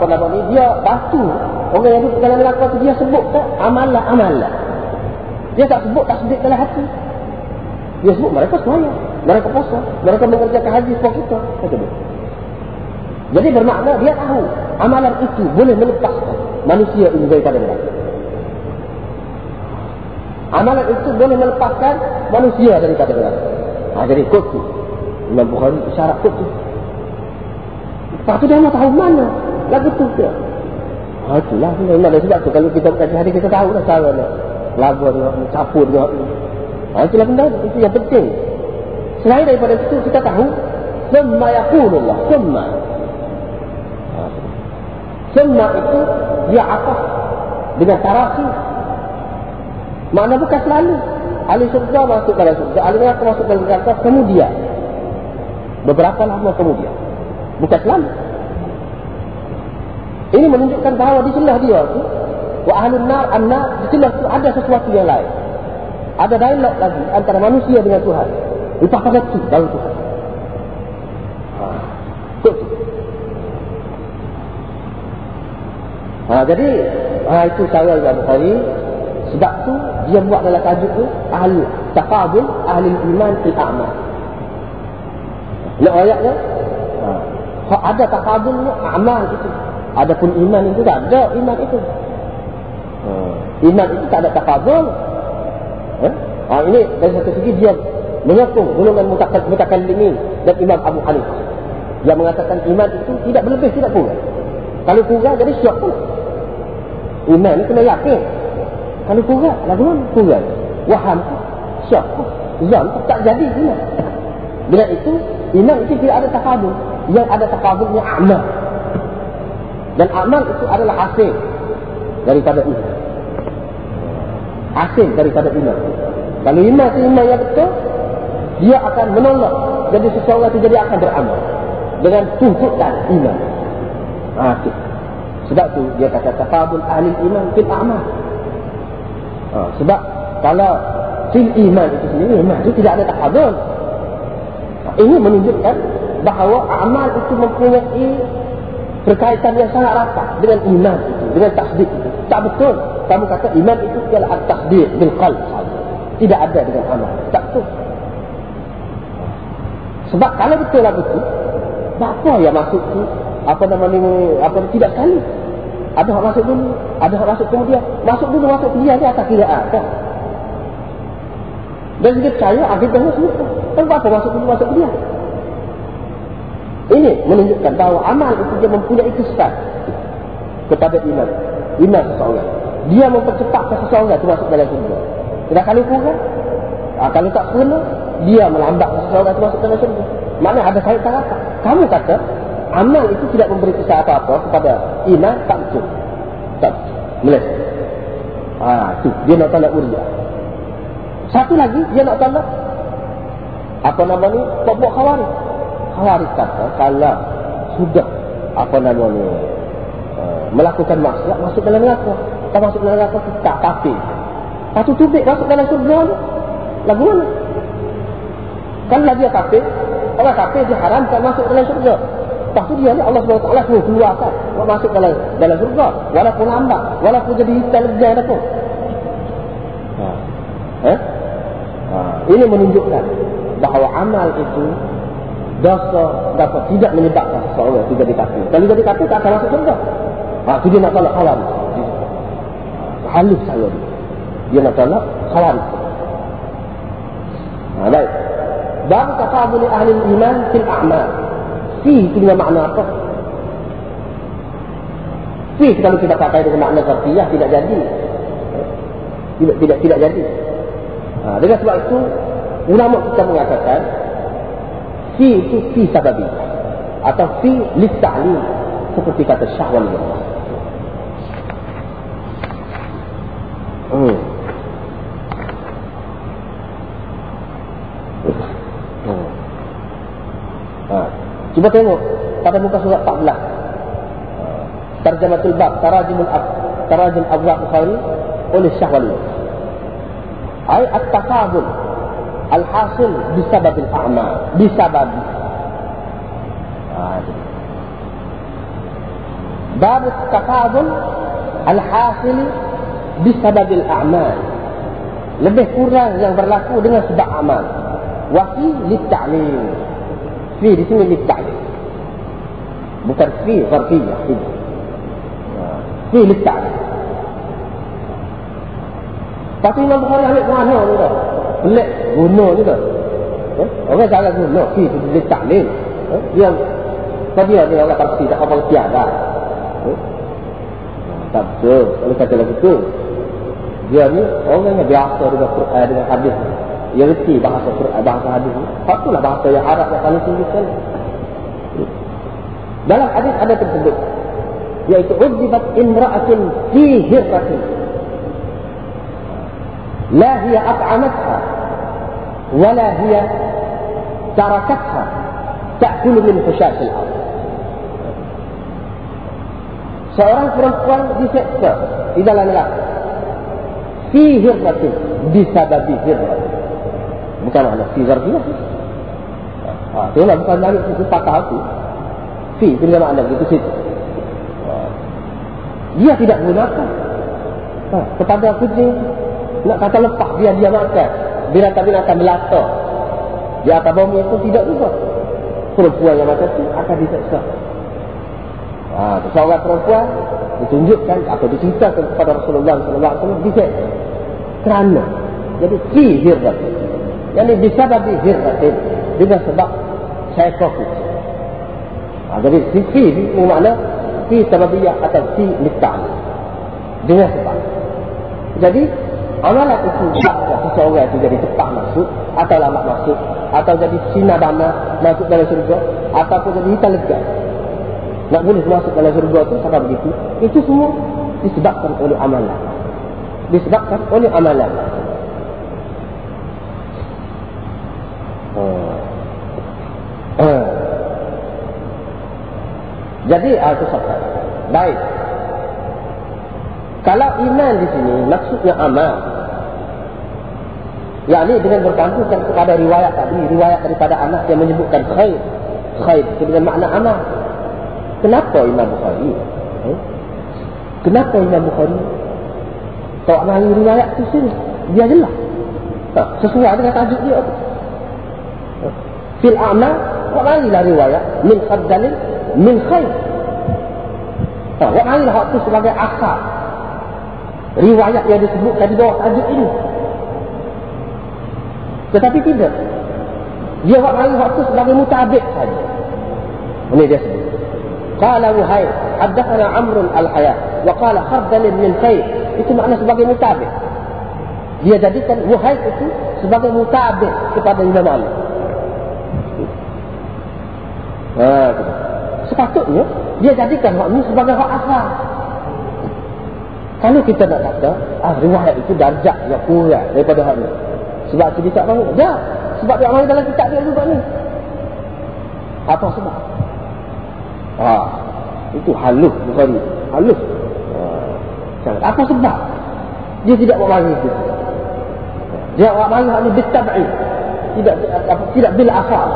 apa namanya dia batu orang yang duduk dalam neraka itu dia sebutkan amalan-amalan. Dia tak sebut tasbih dalam hati. Dia sebut mereka semua, mereka puasa, mereka mengerjakan haji seperti kita. Jadi bermakna dia tahu amalan itu boleh melepaskan manusia ini daripada neraka. Amalan itu boleh melepaskan manusia daripada neraka. Jadi kutub. Imam Bukhari isyarat kutub. Lepas tu dia nak tahu mana lagu tu dia. Itulah. Memang dari sebab tu kalau kita buka hari kita tahu dah cara nak lagu dia, capur dia. Itulah benda itu yang penting. Selain daripada itu kita tahu summa yaqulullah summa. Semua itu dia atas dengan tarasi. Makna bukan selalu ahli surga masuk dalam surga, ahli neraka masuk dalam neraka kemudian beberapa lama kemudian, bukan selalu. Ini menunjukkan bahawa di sebelah dia tu Wa ahlun nar, an-nar, setelah itu ada sesuatu yang lain. Ada dialog lagi antara manusia dengan Tuhan. Itu pada itu baru Tuhan. Jadi itu cara Imam Bukhari. Sebab tu dia buat dalam tajuk tu ahli taqabul ahli iman fil a'mal. Nak ayatnya? Ada taqabul amal itu. Adapun iman itu tak ada iman itu. Iman itu tak ada taqabul. Ini dari satu segi dia menyokong golongan mutakallimin dan Imam Abu Hanifah. Dia mengatakan iman itu tidak berlebih tidak kurang. Kalau kurang jadi syak pun. Iman ni kena yakin. Kalau kurang, lagu mana kurang? Waham tu, syak tu, zan tu tak jadi iman. Bila itu, iman itu tidak ada takabur. Yang ada takaburnya amal. Dan amal itu adalah asing daripada iman. Asing daripada iman. Kalau iman itu iman yang betul, dia akan menolak. Jadi seseorang itu jadi akan beramal dengan tuntutan iman. Asing. Sebab tu dia kata takabur ahli iman fil a'mal. Sebab kalau fil iman itu sendiri, iman itu tidak ada takabur. Ini menunjukkan bahawa amal itu mempunyai berkaitan yang sangat rapat dengan iman itu, dengan tasdik itu. Tak betul kamu kata iman itu ialah at-tasdik bil qalb saja, tidak ada dengan amal. Tak betul. Sebab kalau betul lah betul, apa yang masuk tu apa nama ni, apa tidak sekali. Ada hak masuk dulu, ada hak masuk kemudian. Masuk kemudian dia atas kiraan. Dan dia percaya akidahnya semua. Tanpa apa masuk kemudian. Ini menunjukkan bahawa amal itu dia mempunyai kesan kepada iman. Iman seseorang. Dia mempercepatkan seseorang itu masuk dalam syurga. Tidak kali kurang. Kalau tak sempurna, dia melambatkan seseorang itu masuk dalam syurga. Maknanya ada kaitan apa? Kamu kata, amal itu tidak memberi kisah apa-apa kepada iman, tak betul. Tak betul. Meleset. Itu. Dia nak tolak urjah. Satu lagi, dia nak tolak. Apa nama ni? Kelompok khawarij. Khawarij kata, kalau sudah, apa nama ni, melakukan maksiat, masuk dalam neraka. Tak masuk dalam neraka, tak kafir. Patut tubik masuk dalam surga ni. Lagu mana? Kalau dia kafir, orang kafir dia haram tak masuk dalam surga. Lepas tu dia ni Allah SWT suruh keluarkan. Nak masuk dalam surga. Walaupun lambat. Walaupun jadi hitam legai dah pun. Ini menunjukkan bahawa amal itu dosa dapat tidak menyebabkan seseorang itu jadi kafir. Kalau jadi kafir tak akan masuk surga. Itu dia nak tolak halal. Halus saya ni. Dia nak tolak halal. Baik. Dan tafawul ahli iman fil a'mal. Fi itu makna apa? Fi kalau kita pakai dengan makna syariah tidak jadi. Tidak jadi. Dengan sebab itu ulama kita mengatakan fi itu fi sababi atau fi lis-ta'lim seperti kata Syah Waliullah. Cuba tengok pada muka surat 14. Tarjamatul Bab, Tarajim Abwab Bukhari oleh Syah Waliullah. Ai at-taqabul al-hasil bisababil a'mal, bisabab. Bab at-taqabul al-hasil bisababil a'mal. Lebih kurang yang berlaku dengan sebab amal. Wa fi lit-ta'lim. Fi di sini litta'lim. Bukan fi gharfiyah. Fi litta'lim. Tapi Imam Bukhari ambil mana ni dah? Pelik guna ni dah. Orang salah guna. Fi di litta'lim. Yang tadi ada orang tafsir tak apa tiada. Tak betul. Kalau kata lagi tu. Dia ni orang yang biasa dengan hadis. Ia reti bahasa Quran, bahasa hadis. Satulah bahasa yang Arab yang paling tinggi sekali. Dalam hadis ada tersebut, iaitu udzibat imra'atin fi hirratin la hiya at'amatha wa la hiya tarakatha ta'kulu min hushatil ardh. seorang perempuan diseksa di dalam neraka. Fi hirmatin, bisababi hirmatin. Bukan makna fi zarfiyah. Itulah bukan makna itu patah hati. Fi itu makna begitu situ. Dia tidak gunakan kepada kucing. Nak kata lepas dia makan. Binatang-binatang belata di atas bumi itu tidak juga. Perempuan yang macam itu akan diseksa. Seorang perempuan ditunjukkan atau diceritakan kepada Rasulullah SAW diseksa kerana. Jadi fi hirratin. Jadi bisababi hirratin, dengan sebab seekor kucing. Jadi fi itu makna fi sababiyah atau fi litta'ala, dengan sebab. Jadi amalan itu sebabnya seseorang itu jadi tepat maksud atau lama maksud, atau jadi sinabana masuk dalam surga, ataupun jadi hitam lega nak boleh masuk dalam surga itu sampai begitu. Itu semua disebabkan oleh amalan, disebabkan oleh amalan. Jadi itu sahaja. Baik. Kalau iman di sini maksudnya amal. Yakni dengan berkantukan kepada riwayat tadi, riwayat daripada anak yang menyebutkan khair. Khair itu dengan makna amal. Kenapa Imam Bukhari? Kenapa Imam Bukhari? Tak mahu riwayat tu sini. Dia jelas. Sesuai dengan tajuk dia. Fil amal, tak marilah riwayat min khaddalin min khair. Yang lain hak itu sebagai akal riwayat yang disebutkan di bawah tajuk ini. Tetapi tidak, dia yang lain hak itu sebagai mutabik saja. Ini dia sebut qala wahai haddathana amrun al-hayat wa qala khardalin min khair. Itu makna sebagai mutabik. Dia jadikan wahai itu sebagai mutabik kepada Imam Malik. Sepatutnya dia jadikan hak ini sebagai hak asal. Kalau kita nak kata riwayat itu darjah yang kurang daripada hak ini, sebab itu dia tak mahu. Ya, sebab dia mahu dalam kitab dia juga ni. Apa sebab? Itu halus bukan ni. Halus. Apa sebab? Dia tidak mahu bagi itu. Dia mahu bagi hak ini bitab'i. Tidak bil asal.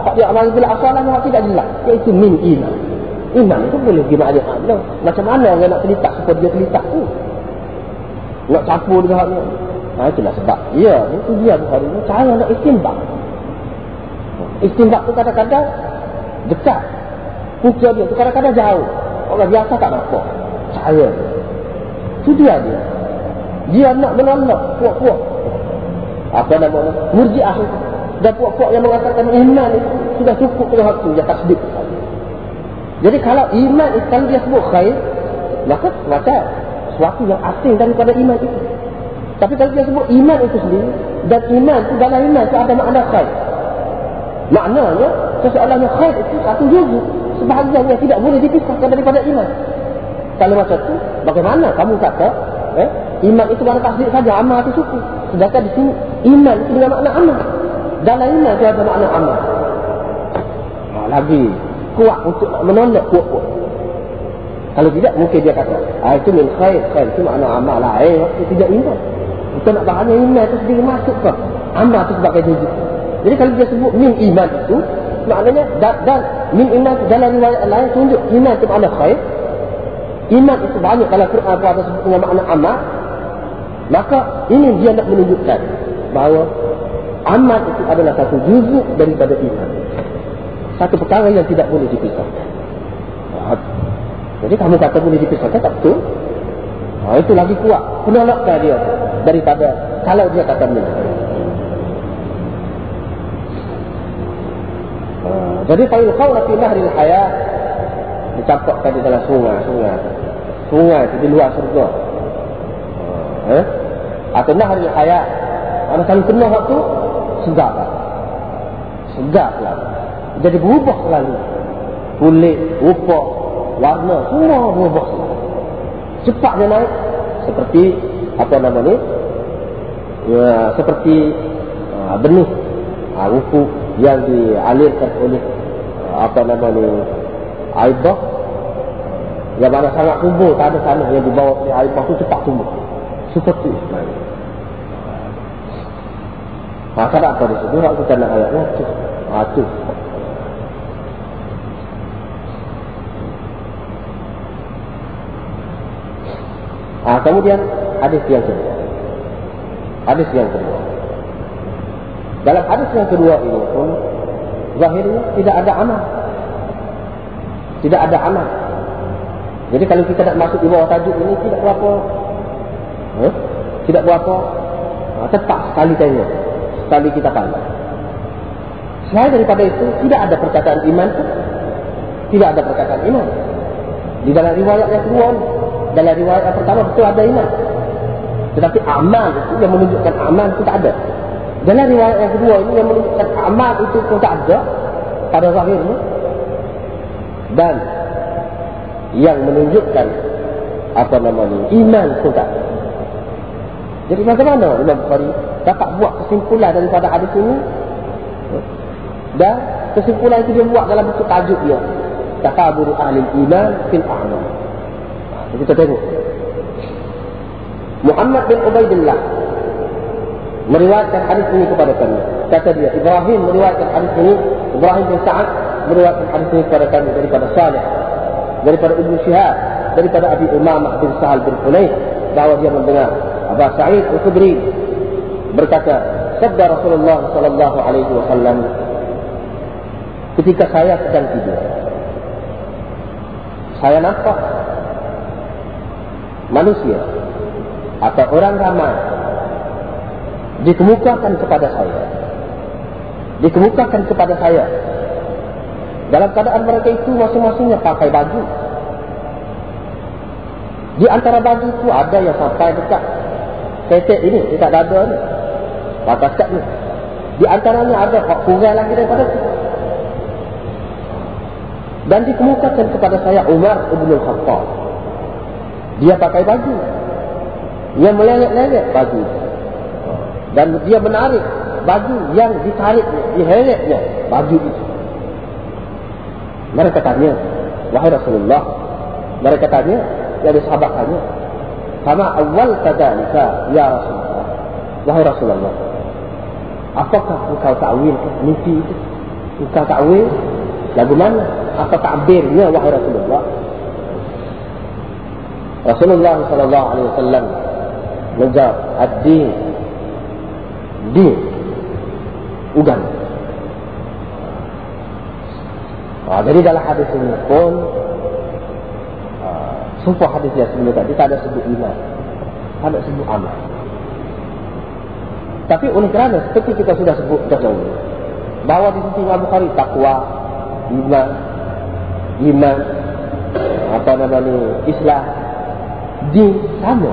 Tak dia amal bila asalan hak tidak jelas, iaitu min iman. Iman itu boleh dimaknai makna macam mana orang nak terlitak supaya dia terlitak tu. Nak campur dengan hak ni. Itulah sebab. Ya, itu dia hari ni cara nak istinbat. Istinbat tu kadang-kadang dekat. Punca dia tu kadang-kadang jauh. Orang biasa tak nampak. Cara. Itu dia dia. Dia nak menolak puak-puak. Apa nama dia? Murji'ah itu. Dan puak-puak yang mengatakan iman itu sudah cukup ke waktu yang tasdik. Jadi kalau iman itu, kalau dia sebut khair, maka macam sesuatu yang asing daripada iman itu. Tapi kalau dia sebut iman itu sendiri, dan iman itu dalam iman itu ada makna khair. Maknanya seseorang yang khair itu satu juga sebahagian yang tidak boleh dipisahkan daripada iman. Kalau macam itu, bagaimana kamu kata iman itu dalam tasdik saja, amal itu cukup. Sedangkan di sini iman itu dengan makna amal. Dalam iman dia ada makna amal. Lagi kuat untuk nak menolak kuat-kuat. Kalau tidak mungkin dia kata itu min khair, khair itu makna amal lah. Itu tidak iman. Kita nak bahannya iman itu sendiri masuk ke amal itu sebagai wujud. Jadi kalau dia sebut min iman itu maknanya dan min iman itu dalam riwayat lain tunjuk iman itu makna khair. Iman itu banyak dalam Quran ada sebut dengan makna amal. Maka ini dia nak menunjukkan bahawa amal itu adalah satu juzuk daripada iman. Satu perkara yang tidak boleh dipisahkan. Jadi kamu kata boleh dipisahkan, tak betul. Itu lagi kuat. Penolakkan dia daripada kalau dia kata min. Jadi fa'il khawla fi nahril hayat, dicampakkan di dalam sungai. Sungai itu di luar surga. Atau nahril hayat. Kalau kami kena waktu Segar lah. Jadi berubah selalu. Kulit, rupa, warna, semua berubah selalu. Cepatnya naik. Seperti apa nama ni? Ya, seperti benih rupu yang dialirkan oleh apa nama ni? Air bah Yang mana sangat subur, tanah-tanah yang dibawa oleh air lepas tu cepat tumbuh. Seperti Islam. Maka tak apa di situ, nak kita nak ayatnya. Itu. Kemudian hadis yang kedua. Dalam hadis yang kedua ini pun zahirnya tidak ada amal. Jadi kalau kita nak masuk di bawah tajuk ini tidak berapa tepat sekali tanya. Sekali kita pandang. Selain daripada itu tidak ada perkataan iman pun. Di dalam riwayat yang kedua ni, dalam riwayat yang pertama betul ada iman. Tetapi amal itu yang menunjukkan amal itu tak ada. Dalam riwayat yang kedua ini yang menunjukkan amal itu pun tak ada pada zahirnya. Dan yang menunjukkan apa namanya iman pun tak ada. Jadi macam mana Imam Bukhari dapat buat kesimpulan daripada hadis ini? Dan kesimpulan itu dia buat dalam bentuk tajuk dia. Takaburu ahli iman fil a'mal. Kita tengok Muhammad bin Ubaidillah meriwayatkan hadis ini kepada kami. Kata dia, Ibrahim meriwayatkan hadis ini, Ibrahim bin Sa'ad meriwayatkan hadis ini kepada kami daripada Salih, daripada Ibn Shihab, daripada Abi Umamah bin Sahal bin Hunayf, bahawa dia mendengar Abu Sa'id Al-Khudri berkata, sabda Rasulullah sallallahu alaihi wasallam ketika saya sedang tidur. Saya nampak manusia atau orang ramai dikemukakan kepada saya dalam keadaan mereka itu masing-masingnya pakai baju. Di antara baju itu ada yang sampai dekat ketek ini, dekat dada ini, batas kat ni. Di antaranya ada hak kurang lagi daripada itu. Dan dikemukakan kepada saya Umar Ibn Khattab, dia pakai baju yang meleret-leret baju, dan dia menarik baju yang ditariknya, diheretnya baju itu. Mereka tanya, wahai Rasulullah, mereka tanya, dari sahabat tanya, sama awal kadalika ya Rasulullah, wahai Rasulullah, apakah engkau ta'wil mimpi itu? Engkau ta'wil lagu mana? Apa ta'birnya wahai Rasulullah? Rasulullah sallallahu alaihi wasallam menjawab, ad-din, din, ugan. Jadi dalam hadis ini pun sumpah hadis yang sebelum tadi tak ada sebut iman, tak ada sebut amal. Tapi oleh kerana seperti kita sudah sebut dahulu bahawa di sisi Imam Bukhari takwa, iman apa namanya Islam, din sama.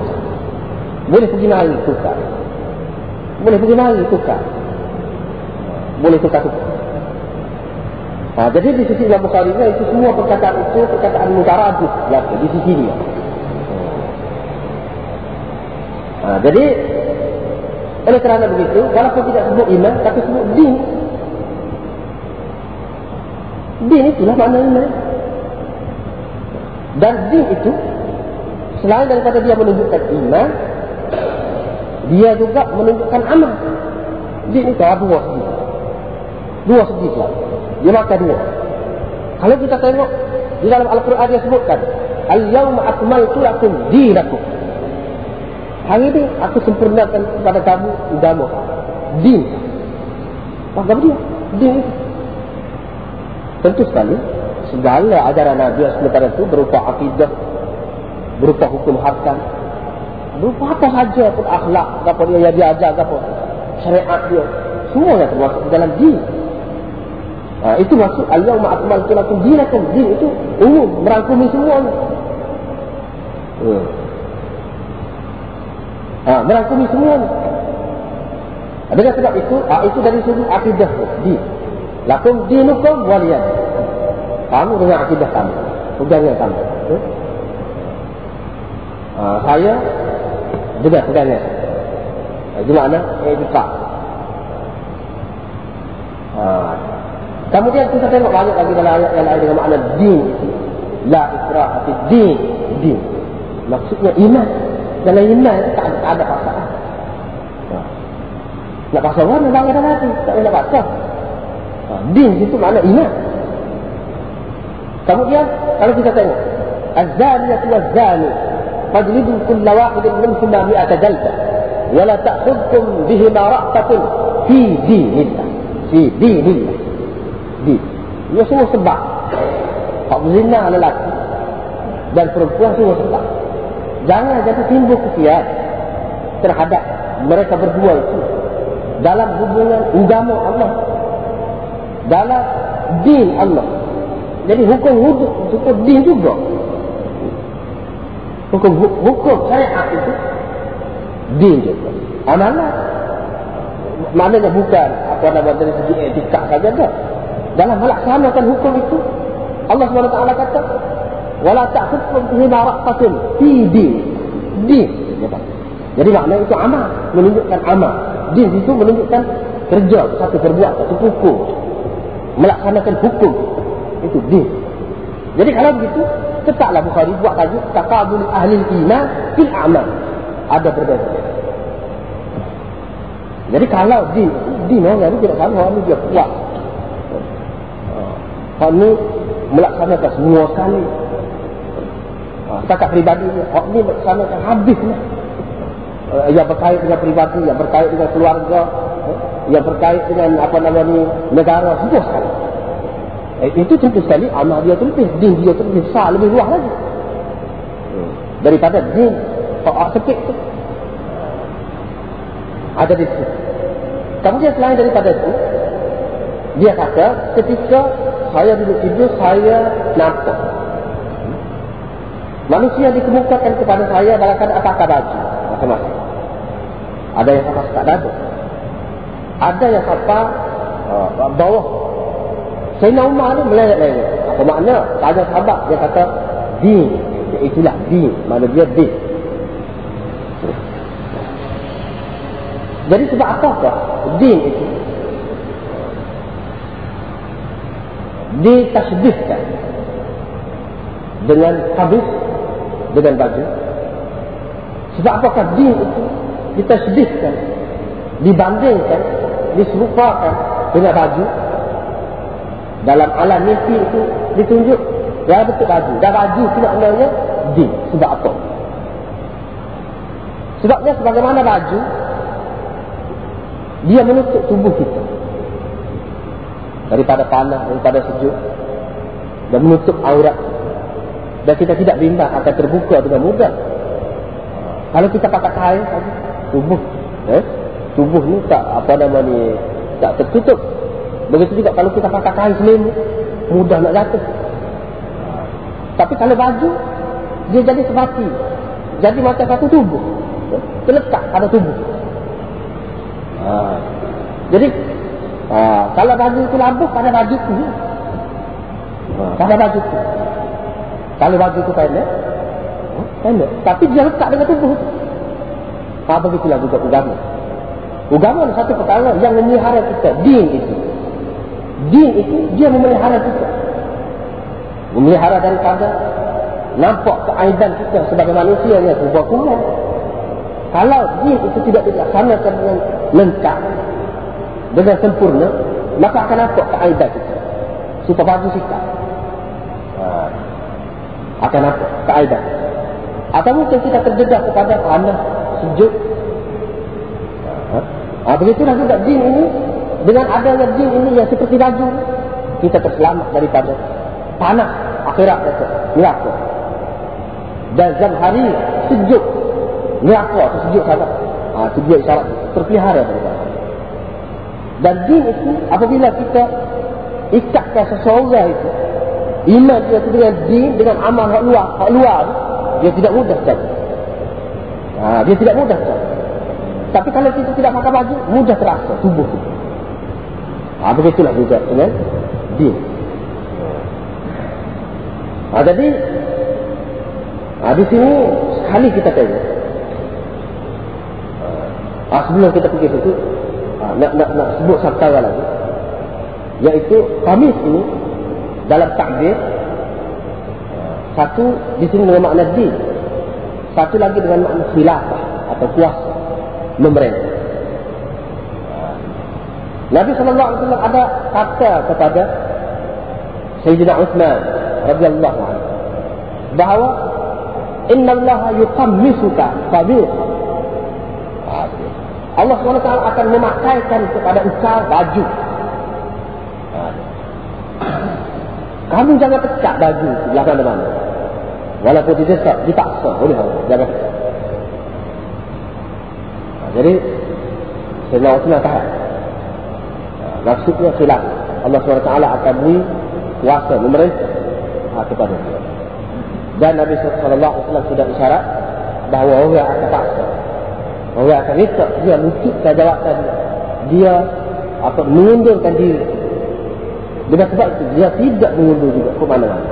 Boleh pergi mari tukar. Jadi di sisi Imam Bukhari itu semua perkataan itu perkataan mutarabit di sisi dia. Jadi oleh kerana begitu, walaupun tidak sebut iman tapi sebut din. Din itulah makna iman. Dan din itu selain daripada dia menunjukkan iman, dia juga menunjukkan amal. Dia ni tak dua segi. Dia maka dua. Kalau kita tengok di dalam Al-Quran dia sebutkan, Al-yawma akmaltu lakum dinakum. Hari ini aku sempurnakan kepada kamu agama. Din. Agama dia. Din. Tentu sekali segala ajaran Nabi sementara itu berupa akidah, berupa hukum hakam, berupa apa saja pun akhlak, apa dia yang diajar, apa syariat dia, semua yang termasuk dalam din. Itu maksud al-yawma akmaltu lakum dinakum. Din itu umum, merangkumi semuanya. Merangkumi semuanya. Dengan sebab itu, itu dari sudut akidah din. Lakum dinukum waliya. Kamu dengan akidah kamu, pegangnya kamu. Saya juga pegangnya. Di mana? Etika. Kemudian kita tengok banyak lagi dalam ayat yang lain dengan makna din itu. La ikraha fid din. Din maksudnya iman. Dalam iman tak ada paksaan. Nak paksa orang memang ada mati. Tak boleh nak paksa. Din itu makna iman. Kemudian kalau kita tanya az-zaniyatu waz-zani fajlidu kulla wahidin minhuma mi'ata jaldah wa la ta'khudhukum bihima ra'fatun fi dinillah. Fi dinillah. Din. Dia semua sebab. Hak zina lelaki dan perempuan semua sebab. Jangan jadi timbul kefiat terhadap mereka berdua itu dalam hubungan agama Allah, dalam din Allah. Jadi hukum din juga, hukum syariat itu din juga. Amalan maknanya bukan apa nama dari segi etika saja dah. Dalam melaksanakan hukum itu Allah SWT kata wala ta'khudhukum bihima ra'fatun fi din. Din. Jadi maknanya itu amal, menunjukkan amal. Din itu menunjukkan kerja, satu perbuatan, satu hukum, melaksanakan hukum. Itu din. Jadi kalau begitu, tetaplah Bukhari buat tajuk taqabul ahli iman fil a'mal. Ada perbezaan. Jadi kalau din orang ni tidak sama, orang ni dia kuat. Orang ni melaksanakan semua kali. Setakat peribadi ni, orang ni melaksanakan habisnya. Yang berkait dengan peribadi, yang berkait dengan keluarga, yang berkait dengan negara, semua sekali. Itu tentu sekali amal dia tu lebih, din dia tu lebih besar, lebih luas lagi daripada din orang sepik tu. Ada di situ. Kemudian selain daripada itu, dia kata ketika saya duduk tidur, saya nampak manusia dikemukakan kepada saya dalam keadaan pakai baju masing-masing. Ada yang sampai sekat dada, ada yang sampai bawah. Sayyidina Umar ni melayak-layak. Apa makna? Tak ada sahabat. Dia kata din. Itulah din. Mana dia din. Jadi sebab apakah din itu ditasbihkan dengan habis, dengan baju? Sebab apakah din itu ditasbihkan, dibandingkan, diserupakan dengan baju? Dalam alam mimpi itu ditunjuk yang betul baju. Dan baju itu maknanya din. Sebab apa? Sebabnya sebagaimana baju dia menutup tubuh kita daripada panas, daripada sejuk, dan menutup aurat. Dan kita tidak bimbang akan terbuka dengan mudah. Kalau kita pakai kain, tubuh ni tak tak tertutup. Begitu juga kalau kita pakai kain selimut, mudah nak jatuh. Tapi kalau baju, dia jadi sepati, jadi macam satu tubuh, terletak pada tubuh. Jadi kalau baju itu labuh pada baju itu, kalau baju itu pendek, tapi dia letak dengan tubuh. Begitulah juga agama. Agama adalah satu perkara yang memelihara kita. Din itu dia memelihara kita, memelihara daripada nampak keaiban kita sebagai manusia yang berbuat. Kalau din itu tidak dilaksanakan dengan lengkap, dengan sempurna, maka akan nampak keaiban kita. Supaya baju sikap akan nampak keaiban. Atau mungkin kita terdedah kepada panas, sejuk. Begitulah juga din ini. Dengan adanya din ini yang seperti baju, kita terselamat daripada panas akhirat itu, neraka. Dan zamhari sejuk, neraka atau sejuk sangat. Sejuk syarat terpelihara daripada. Dan din itu apabila kita ikatkan seseorang itu, iman dia itu dengan din, dengan amal hak luar, dia tidak mudah jatuh. Dia tidak mudah jatuh. Tapi kalau kita tidak pakai baju, mudah terasa tubuh itu. Begitulah juga dengan din. Jadi di sini sekali kita tanya, sebelum kita pergi situ, nak sebut sabda lagi, iaitu khamis ini dalam takbir Satu di sini dengan makna din, satu lagi dengan makna khilafah atau kuasa memerintah. Nabi sallallahu alaihi wasallam ada kata kepada Sayyidina Uthman radhiyallahu anhu bahawa innallaha yuqammisuka qamis. Allah Subhanahu wa taala akan memakaikan kepada engkau baju. Kamu jangan pecat baju sebelah mana-mana. Walaupun dipaksa oleh Allah, jangan pecat. Jadi Sayyidina Uthman kata maksudnya khilaf. Allah SWT akan beri kuasa memerintah kepada dia. Dan Nabi SAW sudah isyarat bahawa orang akan paksa, orang akan minta dia mungkin jawapan dia atau mengundurkan diri. Dengan sebab itu dia tidak mengundur juga ke mana-mana.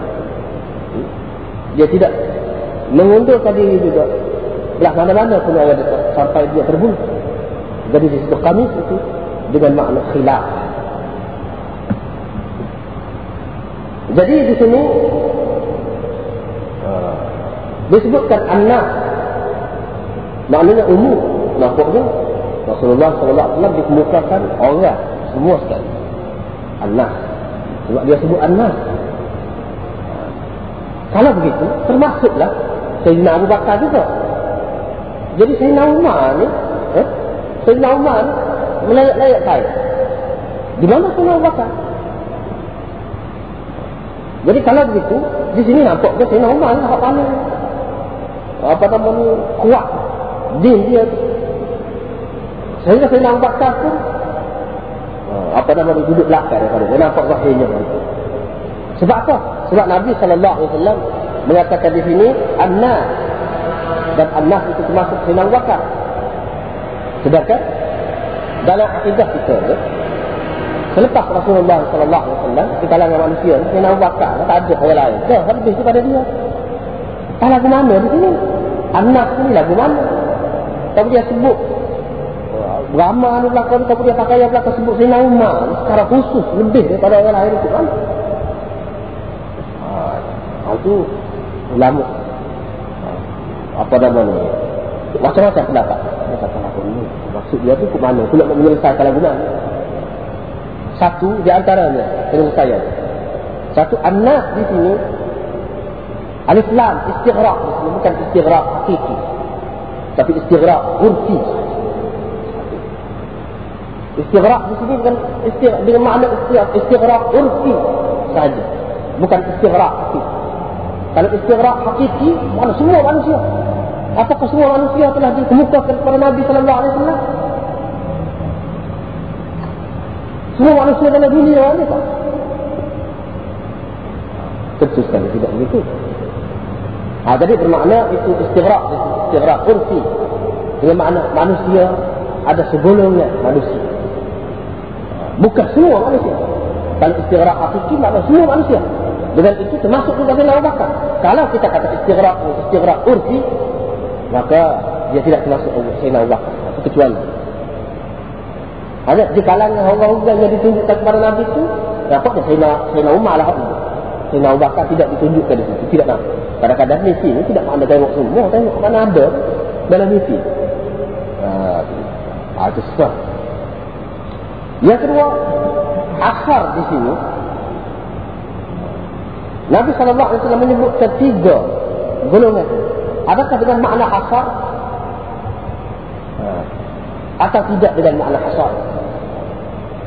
Dia tidak mengundurkan diri juga belah mana-mana pun orang dekat, sampai dia terbunuh. Jadi di situ kamis itu dengan makna khilaf. Jadi di sini disebutkan anak, maknanya umum. Nampaknya Rasulullah SAW dikemukakan orang semua sekali, anak. Sebab dia sebut anak. Kalau begitu termasuklah Sayyidina Abu Bakar juga. Jadi Sayyidina Umar ni Sayyidina Umar ni melayak-layak saya. Di mana Sayyidina Abu Bakar? Jadi kalau begitu, di sini nampak ke Sayyidina Umar ni tak pandai. Apa nama ni? Kuat. Din dia tu. Sehingga Sayyidina Abu Bakar pun apa nama ni? Duduk belakang daripada dia. Nampak zahirnya. Sebab apa? Sebab Nabi SAW mengatakan di sini An-Nas. Dan An-Nas itu termasuk Sayyidina Abu Bakar. Sedangkan dalam akidah kita ni, selepas Rasulullah SAW di kalangan manusia ni, Sayyidina Abu Bakar tak ada orang lain, dah habis kepada dia. Tak lagu mana di sini anak ni lagu mana? Tapi dia sebut ramah ni belakang, tapi dia pakai yang belakang sebut Sayyidina Umar secara khusus lebih daripada orang lain itu kan. Itu ulama apa namanya ni macam-macam pendapat. Maksud dia tu ke mana? Aku nak menyelesaikan lagu mana? Satu di antaranya penyelesaian. Satu anak di sini alif lam istighraq, bukan istighraq hakiki, tapi istighraq urfi. Istighraq di sini bukan istighraq dengan makna istighraq urfi saja, bukan istighraq hakiki. Kalau istighraq hakiki, mana semua manusia? Apakah semua manusia telah dikemukakan kepada Nabi sallallahu alaihi wasallam? Semua manusia dalam dunia ni tak? Tentu sekali tidak begitu. Jadi bermakna itu istighraq, istighraq urfi. Dengan makna manusia ada segolongan manusia. Bukan semua manusia. Kalau istighraq hakiki makna semua manusia. Dengan itu termasuk juga Abu Bakar. Kalau kita kata istighraq, istighraq urfi, maka dia tidak termasuk Sayyidina Abu Bakar kecuali ada di kalangan orang-orang yang ditunjukkan kepada Nabi itu. Dapatnya Sayyidina Umar lah, Sayyidina Abu Bakar tidak ditunjukkan di situ, tidak nampak. Kadang-kadang misi ini tidak makna tengok semua, tengok mana ada dalam misi. Itu sah. Yang kedua, akhar di sini Nabi SAW menyebut ketiga golongan. Adakah dengan makna asar atau tidak dengan makna asar?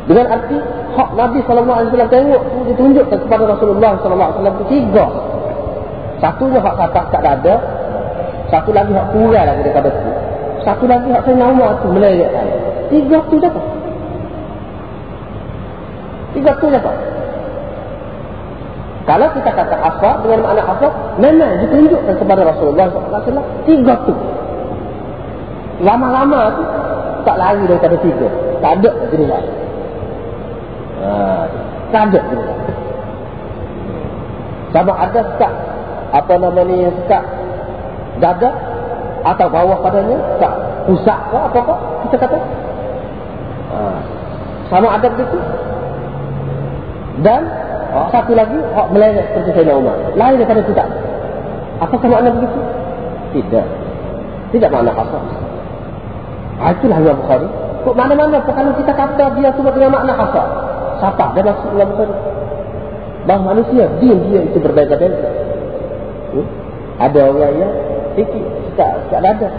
Dengan arti hak Nabi SAW tengok ditunjukkan kepada Rasulullah SAW itu tiga. Satunya hak kata tak ada, satu lagi hak kurang daripada itu, satu lagi hak Sayyidina Umar itu melayakkan. Tiga tu dapat. Tiga tu dapat. Kalau kita kata asar dengan makna asar, memang ditunjukkan kepada Rasulullah SAW tiga tu. Lama-lama tu tak lari daripada tiga. Tak ada jenis lain. Tak ada jenis lain. Sama ada sekat apa nama ni, sekat dada atau bawah padanya, sekat pusat ke apa-apa kita kata. Sama ada begitu. Dan satu lagi hak meleret seperti Sayyidina Umar. Lain daripada kita. Apakah makna begitu? Tidak. Tidak makna kasar. Itulah Imam Bukhari. Kok mana-mana kalau kita kata dia sebut dengan makna kasar. Siapa dia maksud Imam Bukhari? Bahawa manusia, dia itu berbeza-beza. Ada orang yang sikit, sikit dada.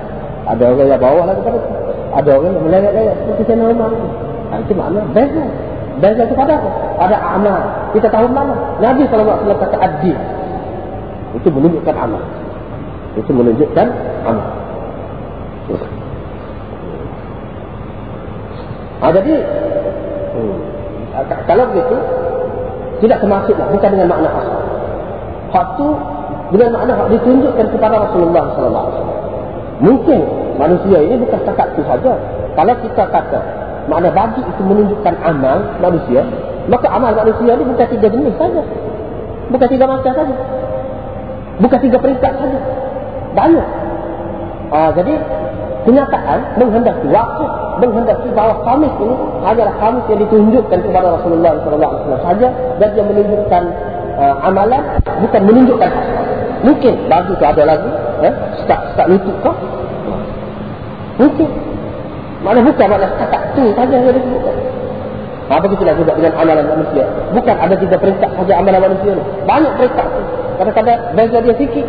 Ada orang yang bawa lah kepada kita. Ada orang yang melayak-layak seperti saya normal. Itu makna beza. Beza itu pada apa? Pada amal. Kita tahu mana. Nabi SAW kata adil. Itu menunjukkan amal. Itu menunjukkan amal. Jadi, kalau begitu, tidak termasuklah. Bukan dengan makna asal. Hak itu, dengan makna hak ditunjukkan kepada Rasulullah SAW. Mungkin manusia ini bukan setakat itu saja. Kalau kita kata, makna bagi itu menunjukkan amal manusia, maka amal manusia ini bukan tiga jenis saja. Bukan tiga macam saja. Bukan tiga peringkat saja. Banyak. Jadi, kenyataan menghendaki waktu, menghendaki bahawa khamis ini adalah khamis yang ditunjukkan kepada Rasulullah SAW saja, dan dia menunjukkan amalan, bukan menunjukkan asal. Mungkin bagi itu ada lagi, start nutup kau. Mungkin. Maknanya bukan makna setakat itu saja yang disebutkan. Begitulah juga dengan amalan manusia. Bukan ada tiga peringkat saja amalan manusia ini. Banyak peringkat itu. Kadang-kadang beza dia sikit.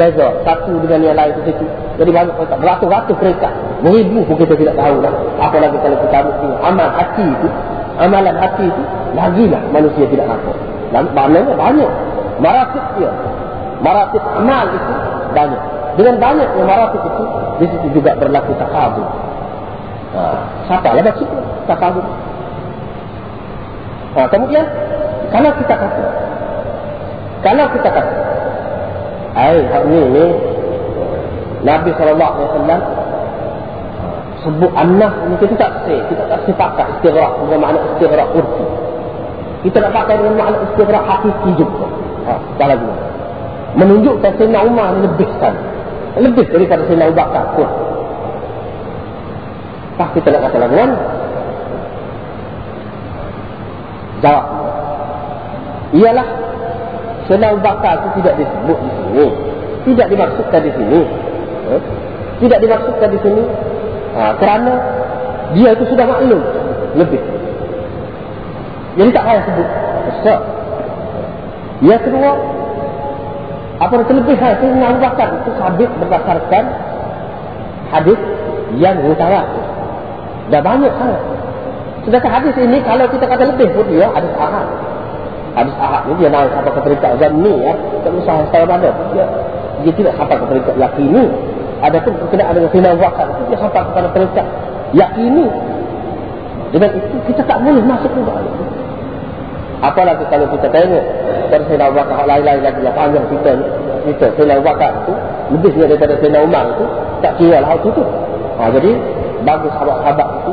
Beza satu dengan yang lain itu sikit. Jadi banyak peringkat. Beratus-ratus peringkat. Beribu pun kita tidak tahu lah. Apalagi kalau kita ambil amal hati itu. Amalan hati itu. Lagilah manusia tidak nampak. Maknanya banyak. Maratib dia. Maratib amal itu banyak. Dengan banyak yang maratib itu. Di situ juga berlaku takabur. Siapa lah maksud takabur. Kemudian kalau kita kata ini Nabi SAW sebut anak ini kita tak pakai istighraq dengan makna istighraq urfi. Kita nak pakai dengan makna istighraq hakiki juga. Salah juga menunjukkan Sayyidina Umar lebih daripada Sayyidina Abu Bakar pun. Kita nak kata lagu mana? Jawab. Ialah Sayyidina Abu Bakar itu tidak disebut di sini. Tidak dimaksudkan di sini. Tidak dimaksudkan di sini. Kerana dia itu sudah maklum lebih. Jadi tak payah sebut. Besar. Yang kedua, apa yang terlebihan Sayyidina Abu Bakar itu sabit berdasarkan hadis yang mutawat. Dah banyak sangat. Sedangkan hadis ini kalau kita kata lebih pun dia hadis ahad. Hadis ahad ni dia naik sampai ke peringkat zanni ya. Tak usah saya mana pun dia tidak sampai ke peringkat yakini. Adapun berkenaan dengan final wakaf itu dia sampai kepada peringkat yakini. Dengan itu kita tak boleh masuk ke dalam itu. Apalagi kalau kita tanya dari final wakaf lain-lain lagi yang panjang kita final wakaf itu lebih daripada final umar itu tak kira lah itu. Jadi bagus sahabat-sahabat itu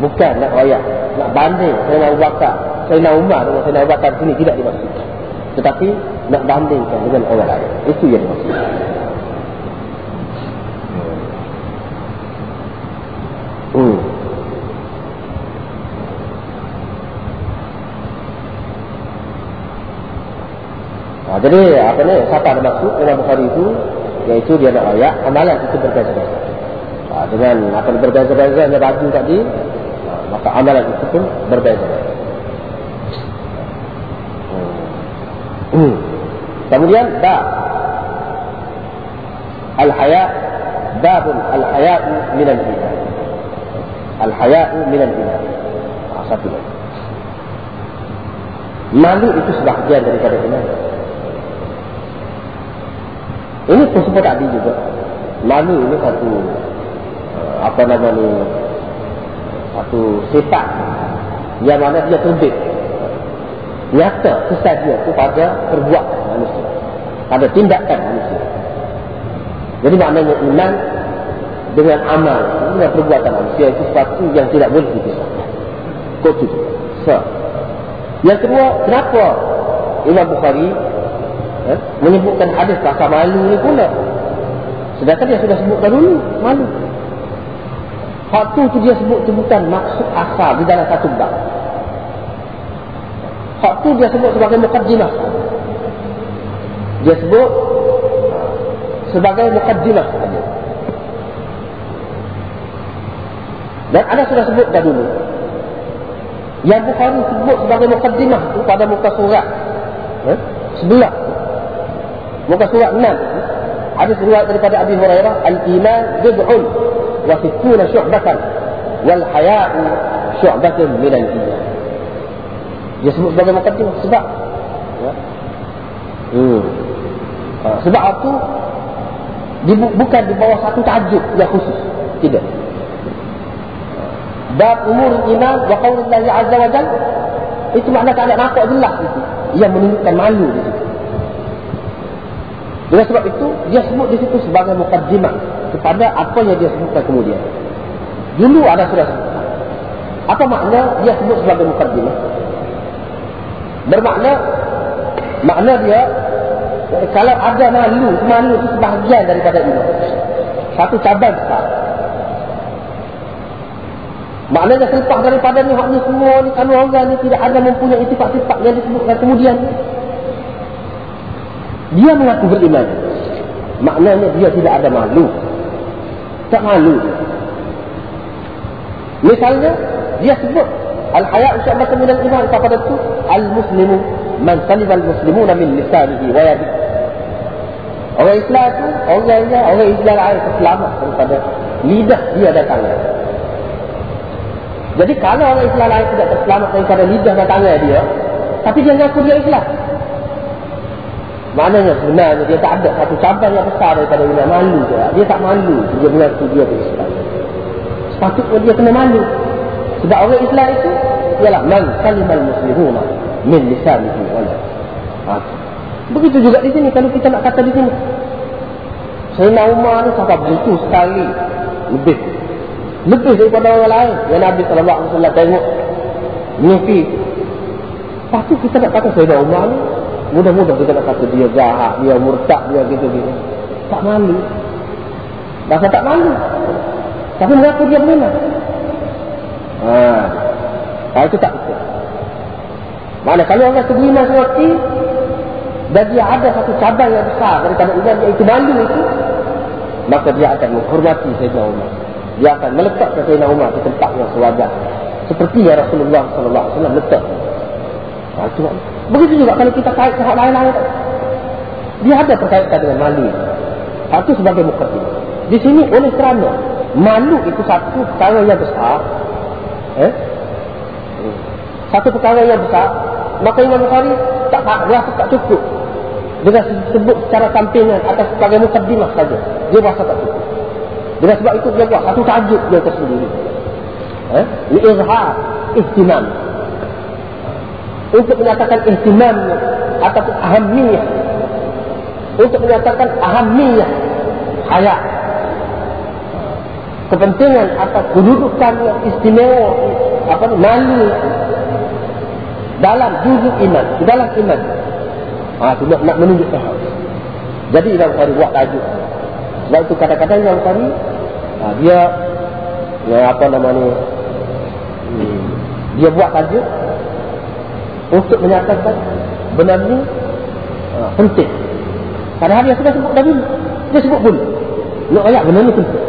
bukan nak royak, nak banding Sayyidina Abu Bakar, Sayyidina Umar dengan Sayyidina Abu Bakar sini tidak dimaksudkan. Tetapi nak bandingkan dengan orang lain. Itu yang dimaksudkan. Jadi apa ni? Siapa ada maksud Imam Bukhari itu? Iaitu dia nak royak, amalan itu berbeza-beza. Dengan apa berbeza-beza yang baju tadi, maka amalan itu pun berbeza. Kemudian bab al-haya, bab al-haya min al-iman. Al-haya min al-iman. Satu lagi. Malu itu sebahagian daripada iman. Ini pun sebut tadi juga. Malu ini satu satu sifat yang mana dia terbit nyata kesan dia itu pada perbuatan manusia, pada tindakan manusia. Jadi maknanya iman dengan amal dengan perbuatan manusia itu sesuatu yang tidak boleh dipisahkan. Kok itu? Yang kedua, kenapa Imam Bukhari menyebutkan hadis rasa malu ini pula, sedangkan dia sudah sebutkan dulu malu. Hak tu dia sebut tu bukan maksud asal di dalam satu bab. Hak tu dia sebut sebagai muqaddimah. Dia sebut sebagai muqaddimah. Dan anda sudah sebut dah dulu yang Bukhari sebut sebagai muqaddimah itu pada muka surat sebelah, muka surat 6. Hadis riwayat daripada Abi Hurairah, al-iman juz'un wa sittuna syu'batan wal haya'u syu'batun minal iman. Dia sebut sebagai muqaddimah sebab sebab itu bukan di bawah satu tajuk yang khusus, tidak. Bab umur iman wa qaulullahi azza wa jalla itu makna tak nampak jelas itu yang menunjukkan malu di situ. Dengan sebab itu dia sebut di situ sebagai muqaddimah kepada apa yang dia sebutkan kemudian. Dulu ada sudah sebut. Apa makna dia sebut sebagai muqaddimah? Bermakna makna dia kalau ada malu, malu itu sebahagian daripada iman. Satu cabang besar. Maknanya selepas daripada ni, hak ni semua ni, kanu orang ni tidak ada mempunyai sifat-sifat yang disebutkan kemudian. Dia mengaku beriman. Maknanya dia tidak ada malu. Tak malu. Misalnya, dia sebut, al-haya'u syu'batun minal iman, kepada itu, al-muslimu, man salima al-muslimuna min lisanihi wa yadihi. Orang Islam itu, orang Islam air selamat daripada lidah dia dan tangan. Jadi kalau orang Islam lain tidak terselamat daripada lidah dan tangan dia, tapi dia mengaku dia Islam, maknanya sebenarnya dia tak ada satu cabang yang besar daripada iman. Malu dia, dia tak malu, dia mengaku dia Islam. Sepatutnya dia kena malu. Sebab orang Islam itu ialah man salimal muslimuna min lisanihi wa yadihi. Begitu juga di sini, kalau kita nak kata di sini Sayyidina Umar ni sampai begitu sekali lebih daripada orang lain yang Nabi SAW tengok mimpi. Lepas tu kita nak kata Sayyidina Umar ni, mudah-mudah kita nak kata dia jahat, dia murtad, dia gitu-gitu. Tak malu. Bahasa tak malu, tapi mengaku dia beriman. Kalau itu tak betul. Mana kalau orang itu beriman seperti dan dia ada satu cabang yang besar daripada iman, iaitu malu itu, maka dia akan menghormati Sayyidina Umar. Dia akan meletakkan Sayyidina Umar ke tempat yang sewajar, seperti yang Rasulullah SAW letak. Begitu juga kalau kita kait ke hak lain-lain, dia ada berkaitan dengan malu. Itu sebagai muqaddimah. Di sini oleh kerana malu itu satu perkara yang besar, satu perkara yang besar, maka Imam Bukhari tak rasa tak cukup dengan sebut secara sampingan atau sebagai muqaddimah saja. Dia rasa tak cukup. Dengan sebab itu dia buat satu tajuk dia tersendiri. Izhar ihtimam. Untuk menyatakan ihtimam ataupun ahamiyah. Untuk menyatakan ahamiyah hayat, kepentingan atau kedudukan yang istimewa, malu dalam juzuk iman, dalam iman. Itu nak menunjukkan hal. Jadi Imam Bukhari buat tajuk. Sebab itu kadang-kadang Imam Bukhari dia dia buat tajuk untuk menyatakan benda ni penting, padahal dia sudah sebut tadi, dia sebut pun nak ayat benda ni penting.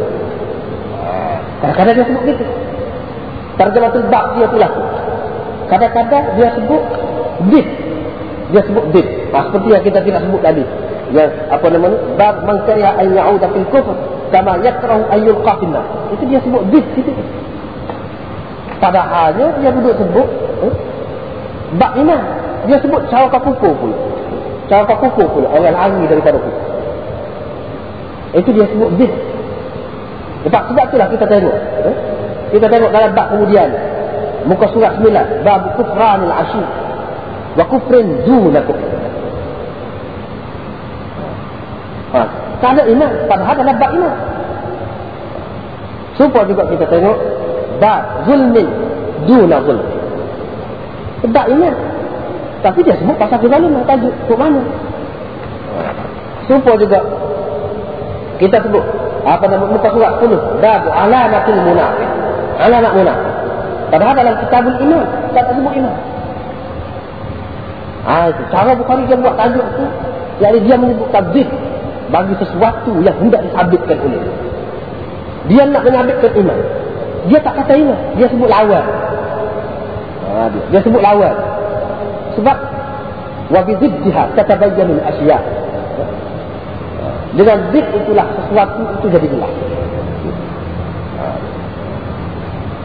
Kadang-kadang dia sebut gitu, terjemahan bab dia pula. Kadang-kadang dia sebut bid, dia sebut bid, seperti yang kita tidak sebut tadi, yang bab mangkariha an ya'uda fil kufr kama yakrahu an yulqa fil nar. Itu dia sebut bid situ. Padahalnya dia duduk sebut bab iman. Dia sebut cara kufur pula. Cara kufur pula, orang lari daripada kufur. Itu dia sebut bid. Sebab itulah kita tengok. Kita tengok dalam bab kemudian muka surat 9, bab kufranil asyi wa kufrin duna kufr. Tak ada iman, padahal dalam bab iman. Supaya juga kita tengok bab zulmin duna zulm, bab iman, tapi dia sebut pasal kezaliman, tajuk untuk mana. Supaya juga kita sebut muka surat 10, bab alamatul munafiq, alamat munafiq, padahal dalam kitabul iman tak sebut iman. Itu cara Bukhari dia buat tajuk tu, jadi dia menyebut tabdid bagi sesuatu yang hendak disabitkan olehnya. Dia nak menyabitkan iman, dia tak kata iman, dia sebut lawan. Dia sebut lawan. Sebab wa bi ziddiha tatabayyanu al-asya'. Dengan zid itulah sesuatu itu jadi jelas.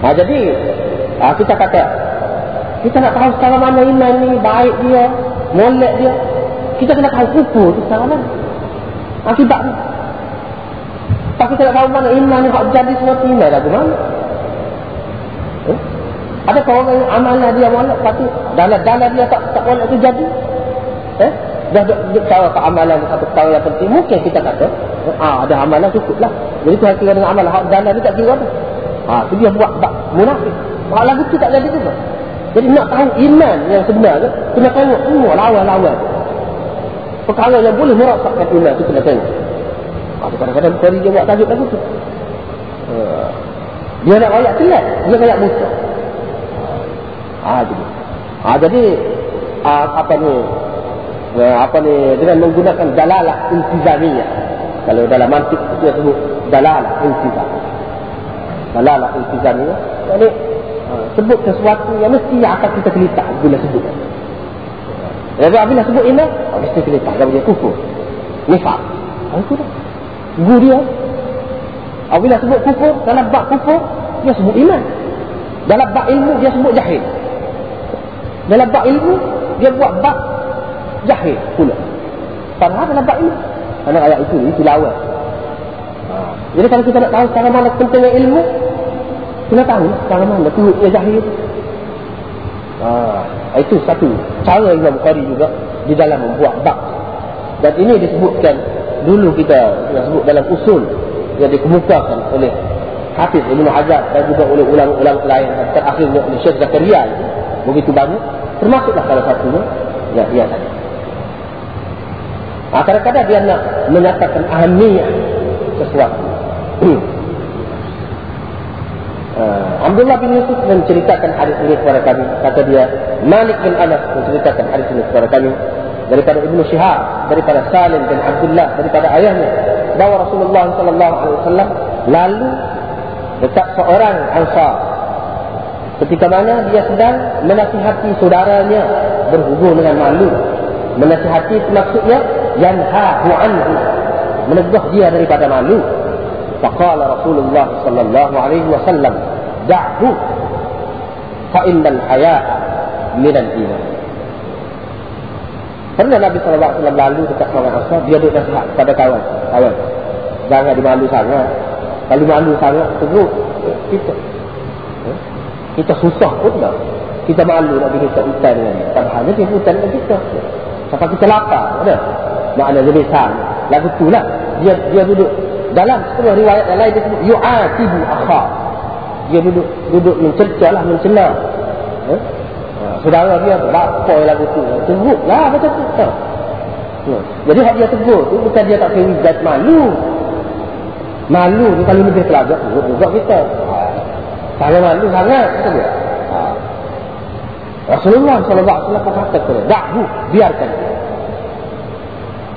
Jadi kita kata kita nak tahu secara mana iman ni baik dia, molek dia. Kita kena tahu ukur tu secara mana. Akibat ni. Tapi kita nak tahu mana iman ni hak jadi semua iman dah gimana? Ada orang yang amalan dia molek, tapi dalam dia tak molek tu jadi. Dah duk cara tak amalan satu perkara yang penting. Mungkin kita kata, ada amalan cukuplah. Jadi tu kira dengan amalan hak dalam ni tak kira apa. Tu dia buat tak munafik. Hak lagu tu tak jadi juga. Jadi nak tahu iman yang sebenar tu, kena tengok semua lawan-lawan. Perkara yang boleh merosakkan iman tu kena tengok. Kadang-kadang pergi dia buat tajuk lagu tu. Dia nak ayat telat, dia kayak musuh. Jadi dengan menggunakan dalalah iltizamiyah. Kalau dalam mantik dia sebut dalalah iltizamiyah. Dalalah iltizamiyah ini sebut sesuatu yang mesti akan kita kelitah bila sebut. Bila sebut ini mesti kelitah kalau dia kufur. Nifaq. Aku dah. Guru dia. Bila sebut kufur, dalam bab kufur dia sebut iman. Dalam bab ilmu dia sebut jahil. Dalam bab ilmu dia buat bab jahil pula. Padahal dalam bab ilmu anak ayat itu lawan. Jadi kalau kita nak tahu secara mana pentingnya ilmu, kita tahu secara mana tu dia jahil. Itu satu cara Imam Bukhari juga di dalam membuat bab. Dan ini disebutkan dulu kita sebut dalam usul yang dikemukakan oleh Hafiz Ibn Hajar dan juga oleh ulama-ulama lain terakhirnya oleh Syekh Zakaria begitu banyak, termasuklah salah satunya dia tadi. Kadang-kadang dia nak menyatakan ahamiyah sesuatu. Abdullah bin Yusuf menceritakan hadis ini kepada kami. Kata dia, Malik bin Anas menceritakan hadis ini kepada kami daripada Ibnu Shihab, daripada Salim bin Abdullah, daripada ayahnya bahawa Rasulullah SAW lalu dekat seorang Ansar ketika mana dia sedang menasihati saudaranya berhubung dengan malu. Menasihati maksudnya yanhahu anhu, menegah dia daripada malu. Faqala Rasulullah sallallahu alaihi wasallam da'hu fa innal haya'a minal iman. Pernah Nabi sallallahu alaihi wasallam lalu dekat seorang Ansar, dia duduk nasihat kepada kawan. Jangan dimalu sangat. Kalau malu sangat teruk kita susah pun dah. Kita malu nak pergi ke hutan dengan dia. Padahal dia hutan dengan kita. Sampai kita lapar. Ada? Makna jenis hal. Lagu tu lah. Dia duduk. Dalam sebuah riwayat yang lain dia sebut yu'atibu akhar. Dia duduk mencerca lah, mencela. Saudara dia lapar lagu tu. Teruk lah macam tu. Jadi hak dia tegur tu bukan dia tak kira zat malu. Malu ni kalau lebih pelajak juga kita. Kalau malu sangat kata dia. Rasulullah SAW kata kepada da'hu, biarkan dia.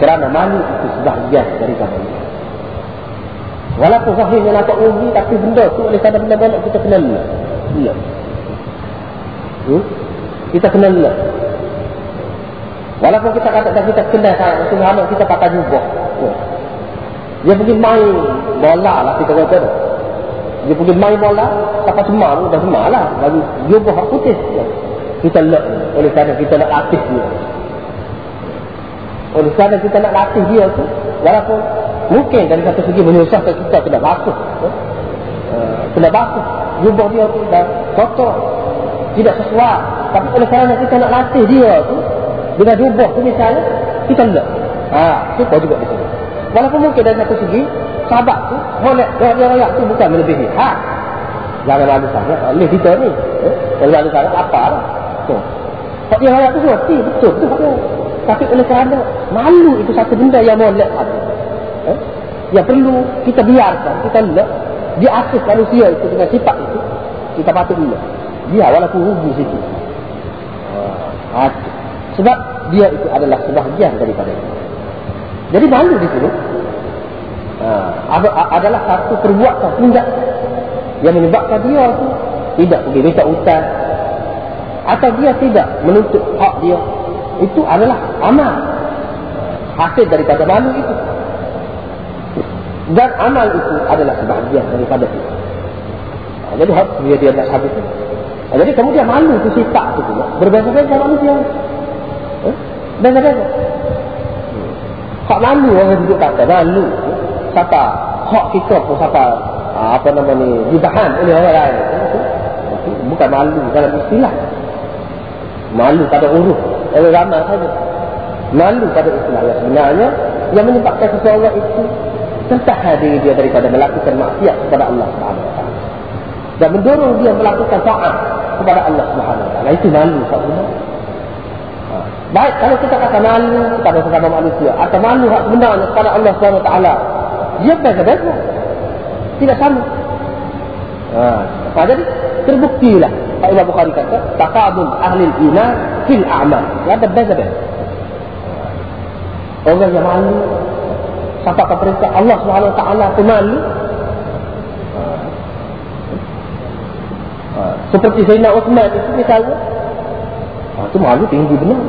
Kerana malu itu sebahagian daripada dia. Walaupun zahirnya nampak uji, tapi benda tu oleh kerana benda-benda kita kena lelah. Kita kena lelah. Walaupun kita kata kita kena sangat, Rasulullah kita pakai jubah. Dia pergi main bola lah kita kata. Dia pergi main bola, sampai semar pun dah semar lah. Bagi jubah hak putih. Kita lep oleh kerana kita nak latih dia. Oleh kerana kita nak latih dia tu, walaupun mungkin dari satu segi menyusahkan kita kena basuh. Kena basuh. Jubah dia tu dah kotor. Tidak sesuai. Tapi oleh kerana kita nak latih dia tu, dengan jubah tu misalnya, kita lep. Supaya juga kita lep. Walaupun mungkin dari satu segi, sahabat tu, rakyat tu bukan melebihi. Jangan lalu sangat. Oleh kita ni. Kalau lalu sangat, apa lah. Hak dia rakyat tu mesti betul-betul hak dia. Tapi oleh kerana malu itu satu benda yang molek ada. Yang perlu kita biarkan. Kita lelak. Dia asas manusia itu dengan sifat itu. Kita patut lelak. Dia walaupun rugi sikit. Sebab dia itu adalah sebahagian daripada itu. Jadi malu di sini adalah satu perbuatan tindak yang menyebabkan dia tu tidak pergi minta hutang atau dia tidak menuntut hak dia, itu adalah amal hasil daripada malu itu. Dan amal itu adalah sebahagian daripada kita. Jadi harus dia nak habis itu. Jadi kemudian malu tu sifat tu pula berbeza-beza manusia. Beza-beza. Hak malu orang duduk kata malu. Siapa hak kita pun siapa dibahan oleh orang lain. Bukan malu dalam istilah. Malu pada uruf oleh ramai saja. Malu pada istilah yang sebenarnya yang menyebabkan seseorang itu tertahan diri dia daripada melakukan maksiat kepada Allah SWT dan mendorong dia melakukan taat kepada Allah SWT. Itu malu sebenarnya. Baik, kalau kita kata malu kepada sesama manusia atau malu hak sebenarnya kepada Allah SWT, dia beza-beza, tidak sama. Jadi terbuktilah Imam Bukhari kata taqabul ahlil iman fil a'mal. Ada beza-beza. Orang yang malu sampai ke perintah Allah SWT itu malu. Seperti Sayyidina Uthman itu misalnya, itu malu tinggi benar.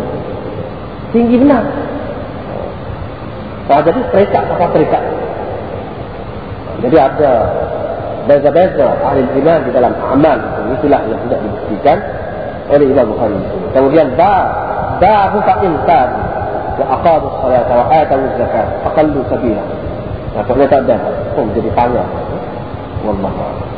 Tinggi benar. Jadi terikat sampai terikat. Jadi ada beza-beza ahli iman di dalam amal. Itulah yang tidak dibuktikan oleh Imam Bukhari. Kemudian dahu fa'insan wa aqadu salat wa atu zakat aqallu sabila. Nah, ternyata dah pun jadi tanya. Wallahu a'lam.